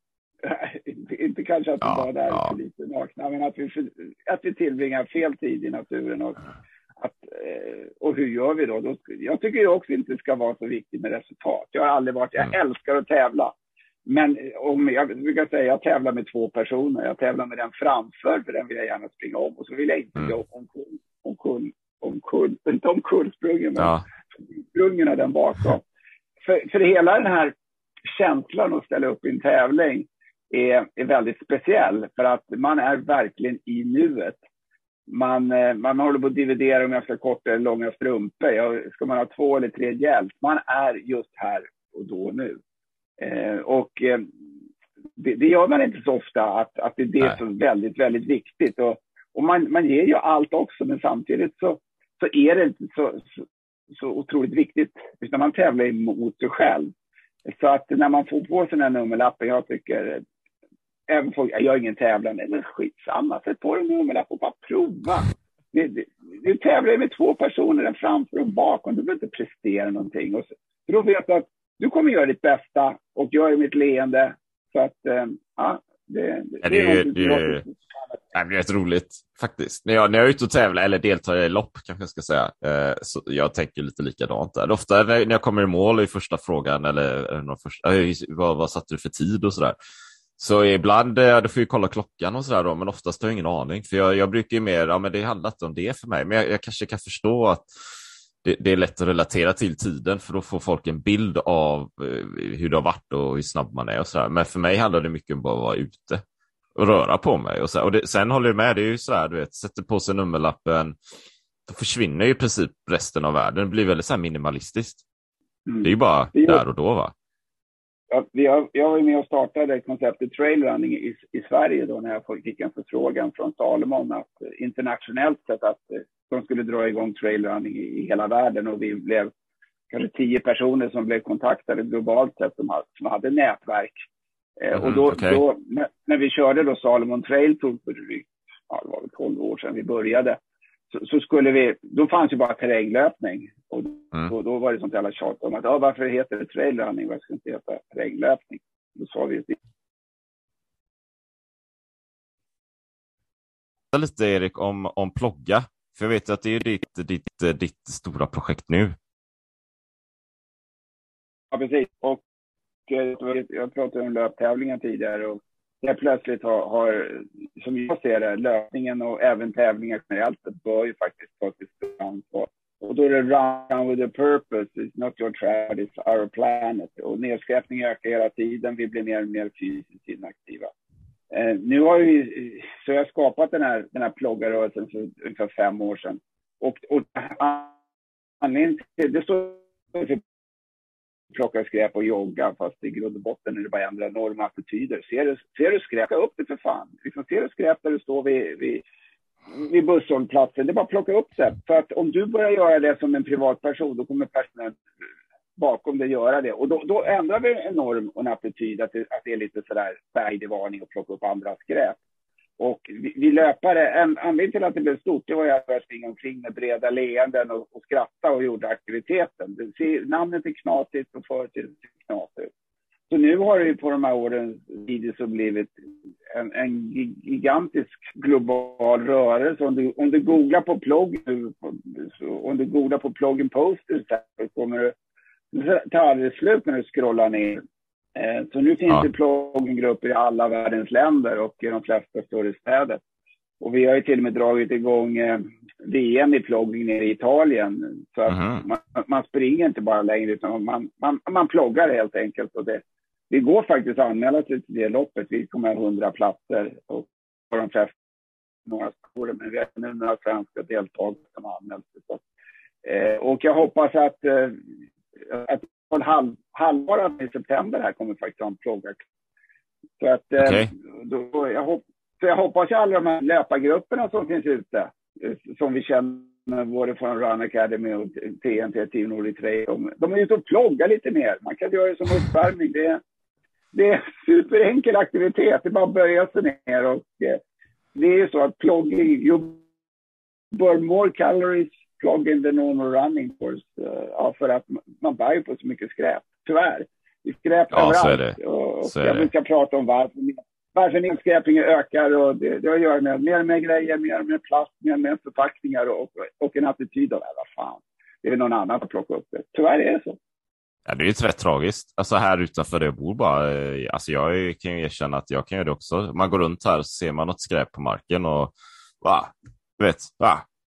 Inte kanske att vi bara är för lite nakna. Men att vi tillbringar fel tid i naturen. Och hur gör vi då? Jag tycker ju också inte det ska vara så viktigt med resultat. Jag har aldrig varit... Jag älskar att tävla. Men jag brukar säga att jag tävlar med två personer. Jag tävlar med den framför, för den vill jag gärna springa om. Och så vill jag inte gå omkull sprungen av den bakom. För hela den här känslan att ställa upp i en tävling är väldigt speciell. För att man är verkligen i nuet. Man håller på att dividera om jag ska korta eller långa strumpor. Ska man ha 2 eller 3 hjälp? Man är just här och då nu. Det gör man inte så ofta, att det är det som är väldigt, väldigt viktigt, och man ger ju allt också, men samtidigt så är det inte så otroligt viktigt, utan man tävlar emot sig själv. Så att när man får på sina nummerlappen, jag tycker även folk, jag gör ingen tävlan, men skitsamma, sätt på en nummerlapp och bara prova. Du tävlar med två personer, den framför och bakom, du behöver inte prestera någonting, och då vet att du kommer göra ditt bästa och jag är mitt leende. Så att, det är rätt roligt faktiskt. När jag är ute och tävlar eller deltar i lopp, kanske jag ska säga, så jag tänker lite likadant där. Ofta när jag kommer i mål i första frågan, eller vad satt du för tid och sådär. Så ibland, då får jag kolla klockan och sådär då, men oftast har jag ingen aning. För jag brukar ju mer, men det handlar inte om det för mig. Men jag kanske kan förstå att det är lätt att relatera till tiden, för då får folk en bild av hur det har varit och hur snabb man är och så här. Men för mig handlar det mycket om bara att vara ute och röra på mig och så här. Och sen håller jag med, det är ju så här, du vet, sätter på sig nummerlappen, då försvinner ju i princip resten av världen. Det blir väldigt så här minimalistiskt. Det är ju bara där och då, va? Jag var ju med och startade konceptet trailrunning i Sverige då, när jag fick en förfrågan från Salomon att internationellt sett att de skulle dra igång trailrunning i hela världen, och vi blev kanske 10 personer som blev kontaktade globalt sett som hade nätverk. Och då när vi körde då Salomon Trail Tour för drygt, det var väl 12 år sedan vi började, så skulle vi, då fanns ju bara terränglöpning, och då var det sånt jävla tjat om att varför heter det trailrunning, varför ska inte heta terränglöpning? Då sa vi lite, Erik, om Plogga, för jag vet att det är ditt stora projekt nu. Ja, precis. Och jag pratade om löptävlingen tidigare, och jag plötsligt har, som jag ser det, löpningen och även tävlingar generellt bör ju faktiskt ta till ansvar. Och då är det run with a purpose, it's not your travel, it's our planet. Och nedskräpning ökar hela tiden, vi blir mer och mer fysiskt inaktiva. Nu har jag skapat den här ploggarörelsen för ungefär 5 år sedan. Och anledningen till det står för plocka skräp och jogga, fast i grund och botten är det bara ändra normer och attityder. Ser du skräp, upp det för fan. Liksom, ser du skräp där du står vid vid busshållplatsen. Det är bara att plocka upp det. För att om du börjar göra det som en privatperson, då kommer personen bakom dig göra det. Och då ändrar vi en norm och en attityd att det är lite sådär bergdevarning och plocka upp andra skräp. Och vi löpare, en anledning till att det blev stort, det var ju att jag springade omkring med breda leenden och skratta och gjorde aktiviteten. Namnet är knasigt och företeelsen är knasigt. Så nu har det ju på de här årens tid så blivit en gigantisk global rörelse. Om du googlar på Plogg, om du googlar på Plogg and Posters, så kommer du ta aldrig slut när du scrollar ner. Så nu finns det ploggengrupper i alla världens länder och i de flesta större städer. Och vi har ju till och med dragit igång VM i ploggning nere i Italien. Så att man springer inte bara längre, utan man ploggar helt enkelt. Och det går faktiskt att anmäla sig till det loppet. Vi kommer att ha 100 platser och på de flesta några skor. Men vi har nu några svenska deltagare som har anmält sig. Och jag hoppas att halvåret i september här kommer faktiskt att ha en plogga. Så att jag hoppas att alla de här löpargrupperna som finns ute, som vi känner både från Run Academy och TNT, Team Nordic Trail, de är ute och ploggar lite mer. Man kan göra det som uppvärmning. Det är superenkel aktivitet. Det är bara att böja sig ner. Och det är ju så att plogging, you burn more calories plogging the normal running course. För att man bär på så mycket skräp. Tyvärr. Det är skräp överallt. Så är det. Jag brukar prata om varför nedskräpningen ökar, och det har att göra med mer och mer grejer, mer och mer plast, mer och mer förpackningar och en attityd av vad fan, det är väl någon annan att plocka upp det. Tyvärr är det så. Ja, det är ju rätt tragiskt. Alltså här utanför det jag bor bara, alltså jag kan ju erkänna att jag kan göra det också. Man går runt här och ser man något skräp på marken och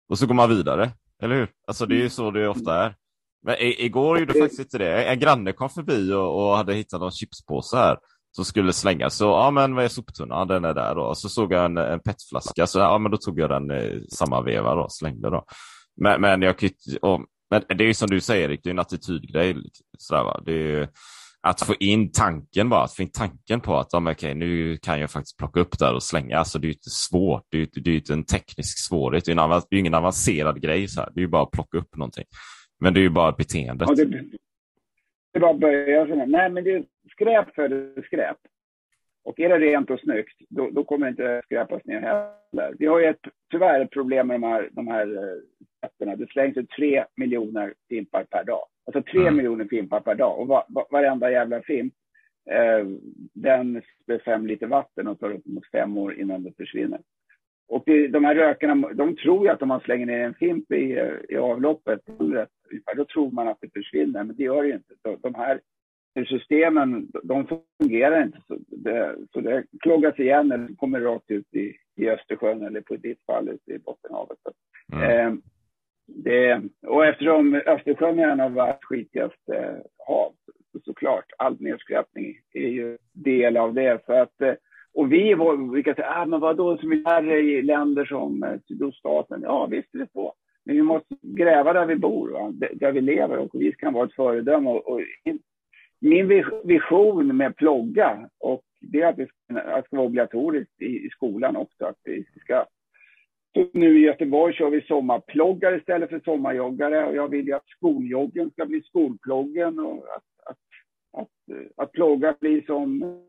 och så går man vidare, eller hur? Alltså det är ju så det ofta är. Men igår gjorde faktiskt inte det. En granne kom förbi och hade hittat någon chipspåse här som skulle slängas. Så men vad är soptunnan? Den är där då. Och så såg jag en petflaska. Så men då tog jag den samma veva då, slängde då. Men det är ju som du säger, Erik, det är en attitydgrej sådär, va. Det är ju att få in tanken på att okej, nu kan jag faktiskt plocka upp där och slänga. Alltså det är ju inte svårt. Det är ju inte en teknisk svårighet. Det är ju ingen avancerad grej så här. Det är ju bara att plocka upp någonting. Men det är ju bara beteendet. Ja, det är bara att börja sådär. Nej, men det är skräp för skräp. Och är det rent och snyggt, då kommer det inte skräpas ner heller. Vi har ju tyvärr ett problem med de här sätterna. Det slängs ut 3 miljoner fimpar per dag. Alltså 3 miljoner fimpar per dag. Och varenda jävla fimp, den spär 5 liter vatten och tar upp mot 5 år innan det försvinner. Och de här rökarna, de tror ju att om man slänger ner en fimp i avloppet, då tror man att det försvinner, men det gör det ju inte. De här systemen, de fungerar inte. Så det kloggas igen eller kommer rakt ut i Östersjön eller på ditt fall ute i Bottenhavet. Och eftersom Östersjön är en av världens skitigaste hav, så såklart, all nedskräpning är ju del av det. För att och vi brukar säga, men vadå, som är i länder som Sydostasien? Ja, visst är det så. Men vi måste gräva där vi bor, va? Där vi lever, och vi kan vara ett föredöme. Och min vision med Plogga, och det är att det ska vara obligatoriskt i skolan också. Att vi ska, nu i Göteborg kör vi sommarploggar istället för sommarjoggare. Och jag vill ju att skoljoggen ska bli skolploggen. Och att plogga blir som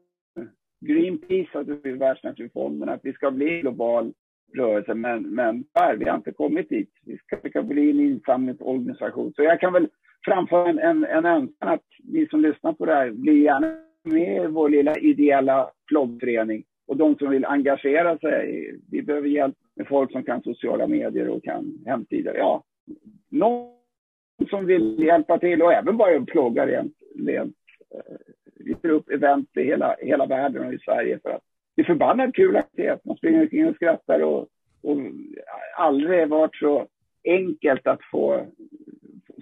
Greenpeace, att vi är världsnaturfonden, att vi ska bli global rörelse, men vi har inte kommit dit. Vi ska bli en insamlingsorganisation. Så jag kan väl framföra en önskan att ni som lyssnar på det här blir gärna med i vår lilla ideella bloggförening, och de som vill engagera sig. Vi behöver hjälp med folk som kan sociala medier och kan hemsidor. Ja, någon som vill hjälpa till, och även bara plogga rent. Vi tar upp event i hela världen och i Sverige för att det är förbannat kul aktivitet. Man springer omkring och skrattar, och aldrig varit så enkelt att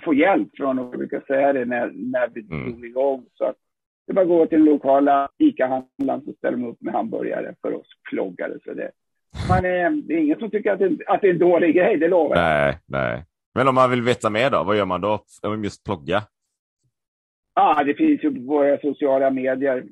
få hjälp från, och brukar säga det när vi drog igång. Så att det bara går till den lokala ICA-handlaren, så ställer de upp med hamburgare för oss ploggare. Så det är ingen som tycker att det är en dålig grej, det lovar jag. Nej. Men om man vill veta mer då, vad gör man då? Om just plogga? Det finns ju på våra sociala medier.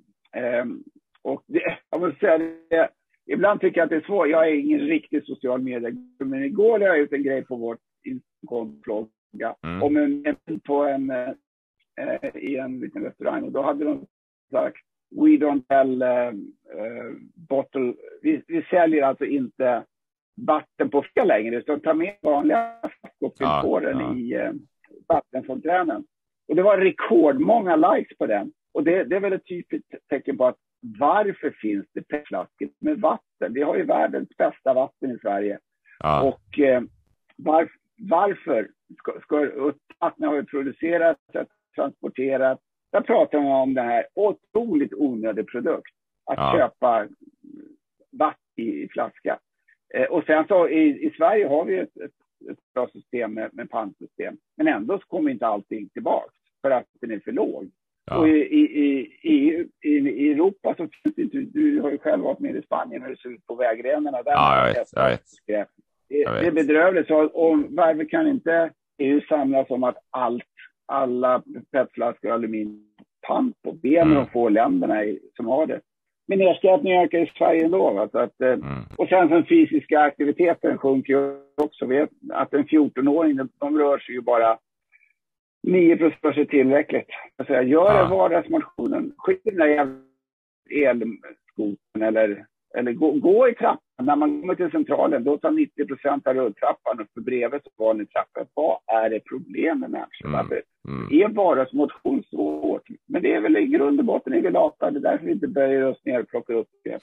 Och jag vill säga det, Ibland tycker jag att det är svårt. Jag är ingen riktig social medier. Men igår lade jag ut en grej på vårt Instagram-plogga om en på i en liten restaurang. Och då hade de sagt we don't sell bottle. Vi säljer alltså inte vatten på fel längre. Utan tar med vanliga flaskor i vattenfontränen. Och det var rekordmånga likes på den. Och det är väl ett typiskt tecken på att varför finns det petflaskor med vatten? Vi har ju världens bästa vatten i Sverige. Ja. Och varför ska vattnet har ju producerats, transporterats. Där pratar man om det här otroligt onödig produkt. Att köpa vatten i flaska. Och sen så i Sverige har vi ett bra system med pantsystem. Men ändå så kommer inte allting tillbaka för att den är för låg. Ja. Och i Europa så finns det inte, du har ju själv varit med i Spanien när det ser ut på vägrenarna där. Ja, jag vet. Det är bedrövligt. Så varför kan inte EU samlas om att alla petflaskor och aluminiumpant på benen och få länderna som har det. Men nedskräpning ökar i Sverige ändå. Och sen den fysiska aktiviteten sjunker ju också. Vet att en 14-åring, de rör sig ju bara 9% är tillräckligt. Alltså jag gör vardagsmotionen. Skit i den där elskoten eller gå i trappan. När man kommer till centralen, då tar 90% av rulltrappan och för brevet så vanlig trappan. Vad är det problemet med människor? Är vardagsmotion svårt? Men det är väl i grund och botten är vi lata. Det är därför vi inte böjer oss ner och plockar upp det.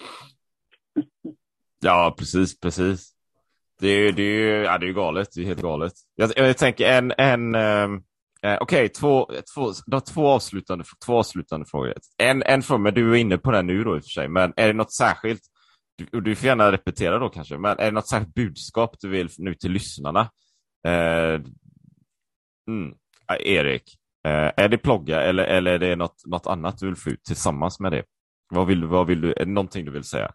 Ja, precis. Det är ju galet. Det är helt galet. Jag tänker okej, två avslutande frågor. En för mig, du är inne på den nu då i och för sig, men är det något särskilt, du får gärna repetera då kanske, men är det något särskilt budskap du vill nu till lyssnarna? Erik, är det Plogga eller är det något annat du vill få ut tillsammans med det? Vad vill du, är det någonting du vill säga?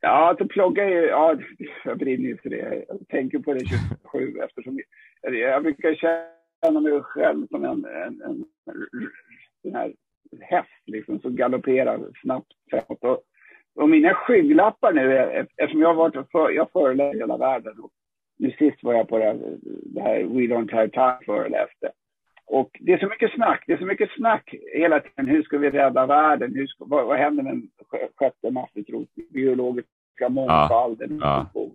Ja, att Plogga är ju... Ja, jag brinner för det. Jag tänker på det 27 eftersom... Jag brukar känna mig själv som en här häst liksom, som galopperar snabbt. Och mina skygglappar nu är... Eftersom jag föreläser hela världen. Nu sist var jag på det här We Don't Have Time föreläste. Och det är så mycket snack. Hela tiden. Hur ska vi rädda världen? Vad händer med en sjätte massutrotning? Biologiska mångfalden. Och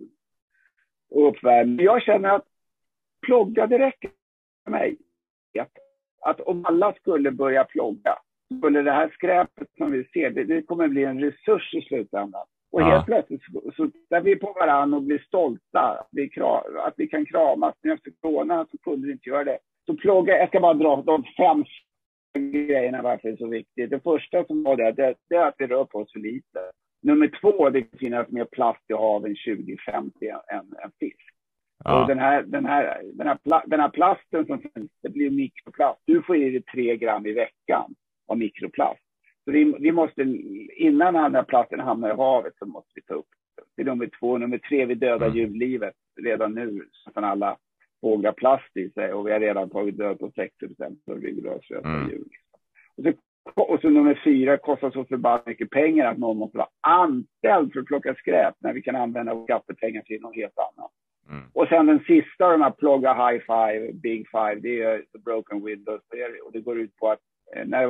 uppvärmning. Jag känner att Plogga, det räcker för mig. Att om alla skulle börja plogga, skulle det här skräpet som vi ser, det kommer bli en resurs i slutändan. Och helt plötsligt så där vi på varann och blir stolta att vi kan kramas. Men efter corona så kunde vi inte göra det. Så plogga, jag ska bara dra de 5 grejerna varför det är så viktigt. Det första som var det är att vi rör på oss för lite. Nummer 2, det finns mer plast i haven 2050 än fisk. Ja. Och den här plasten som finns, det blir mikroplast. Du får i dig 3 gram i veckan av mikroplast. Så vi måste, innan den här plasten hamnar i havet, så måste vi ta upp det. Det är nummer 2. Nummer 3, vi dödar djurlivet redan nu. Så att alla fåglar plast i sig. Och vi har redan tagit död på 60% av rigorösa djur. Och så nummer 4, kostar så förbannat mycket pengar att någon måste vara anställd för att plocka skräp. När vi kan använda våra skattepengar till något helt annat. Och sen den sista, de här Plogga High Five, Big Five, det är The Broken Windows. Och det går ut på att när det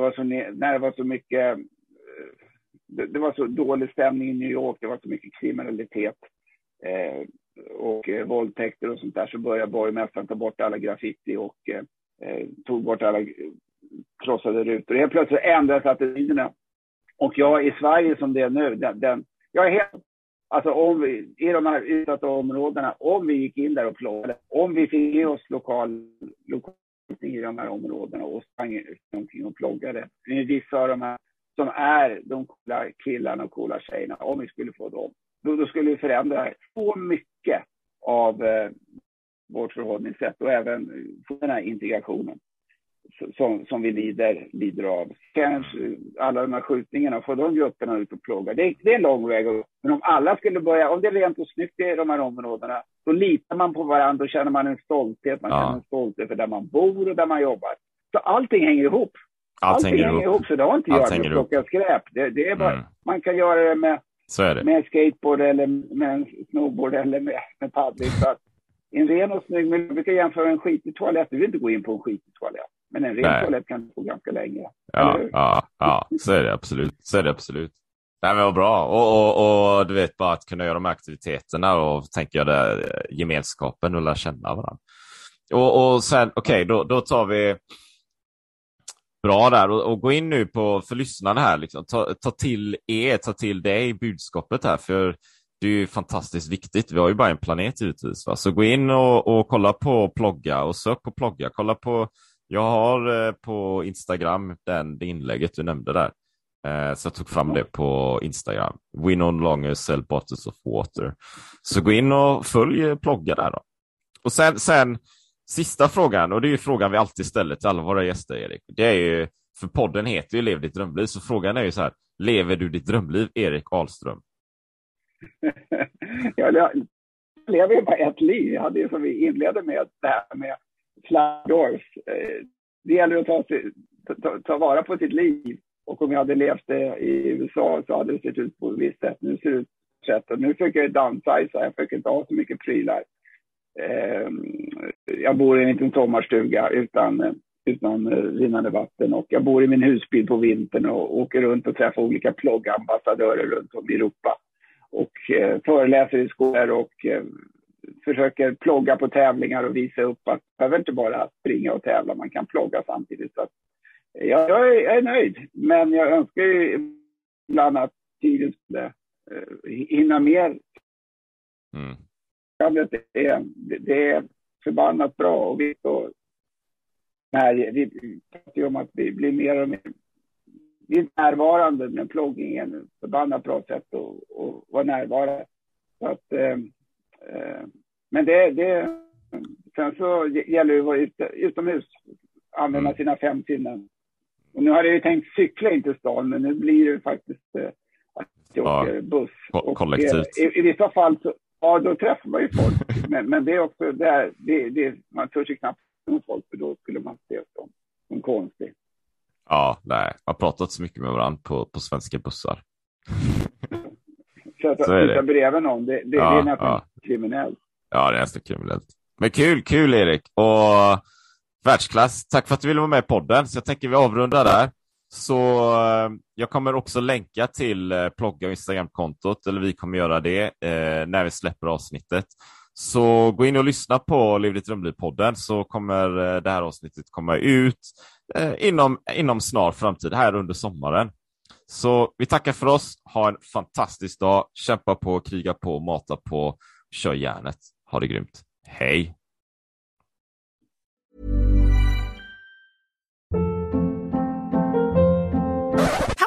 var så mycket, det var så dålig stämning i New York, det var så mycket kriminalitet och våldtäkter och sånt där, så började borgmästaren ta bort alla graffiti och tog bort alla krossade rutor. Helt plötsligt ändrades attityderna. Och jag i Sverige som det är nu, jag är helt... Alltså om vi, i de här utsatta områdena, om vi gick in där och ploggade, om vi fick ge oss lokal i de här områdena och sprang omkring och ploggade. Det är vissa av de här som är de coola killarna och coola tjejerna, om vi skulle få dem, då skulle vi förändra så mycket av vårt förhållningssätt och även den här integrationen som vi lider av. Kanske alla de här skjutningarna, får de grupperna ut och plåga. Det är en lång väg. Men om alla skulle börja, om det är rent och snyggt i de här områdena, då litar man på varandra och känner man en stolthet. Man känner en stolthet för där man bor och där man jobbar. Så allting hänger ihop. Allting hänger ihop. Så det har inte att plocka skräp. Det är bara, man kan göra det med Så är det. Med skateboard eller med en snowboard eller med paddling. Så att en ren och snygg, men vi brukar jämföra en skitig toalett. Du vill inte gå in på en skitig toalett. Men en ren toalett kan gå ganska länge. Ja, så är det absolut. Nej, men vad bra. Och du vet, bara att kunna göra de aktiviteterna och tänka där gemenskapen och lära känna varandra. Och sen, då tar vi bra där och gå in nu på, för lyssnarna här, liksom, ta till dig budskapet här, för det är ju fantastiskt viktigt. Vi har ju bara en planet givetvis, va? Så gå in och kolla på Plogga och sök på Plogga. Kolla på, jag har på Instagram det inlägget du nämnde där. Så jag tog fram det på Instagram. We no longer sell bottles of water. Så gå in och följ Plogga där då. Och sen sista frågan, och det är ju frågan vi alltid ställer till alla våra gäster, Erik. Det är ju, för podden heter ju Lev ditt drömliv, så frågan är ju så här: lever du ditt drömliv, Erik Ahlström? Jag lever ju bara ett liv. Jag hade ju, som vi inledde med, det här med Sliding Doors. Det gäller att ta vara på sitt liv. Och om jag hade levt i USA så hade det sett ut på ett visst sätt. Nu ser det ut på ett sätt. Och nu försöker jag downsize. Jag försöker inte ha så mycket prylar. Jag bor i en liten sommarstuga utan rinnande vatten. Och jag bor i min husbil på vintern och åker runt och träffar olika ploggambassadörer runt om i Europa. Och föreläser i skolor och försöker plogga på tävlingar och visa upp att man behöver inte bara springa och tävla. Man kan plogga samtidigt. Så att jag är nöjd, men jag önskar ju ibland att tiden skulle hinna mer. Mm. Det är förbannat bra, och vi pratar ju om att vi blir mer och mer närvarande med ploggningen. Ett förbannat bra sätt att vara närvarande. Så att, men sen så gäller det att vara utomhus, använda sina 5 sinnen. Och nu hade jag ju tänkt cykla in till stan, men nu blir det faktiskt att jag åker buss. Kollektivt. I vissa fall så, då träffar man ju folk. men det är också där, man törs ju knappt om folk, för då skulle man se dem som konstig. Ja, nej. Jag har pratat så mycket med varandra på svenska bussar. Så att titta breven om, det är nästan kriminellt. Ja, det är nästan kriminellt. Men kul Erik. Och världsklass. Tack för att du ville vara med i podden. Så jag tänker vi avrundar där. Så jag kommer också länka till Plogga och Instagram-kontot. Eller vi kommer göra det när vi släpper avsnittet. Så gå in och lyssna på Lev ditt drömliv-podden. Så kommer det här avsnittet komma ut inom snar framtid. Här under sommaren. Så vi tackar för oss. Ha en fantastisk dag. Kämpa på, kriga på, mata på. Kör järnet. Ha det grymt. Hej!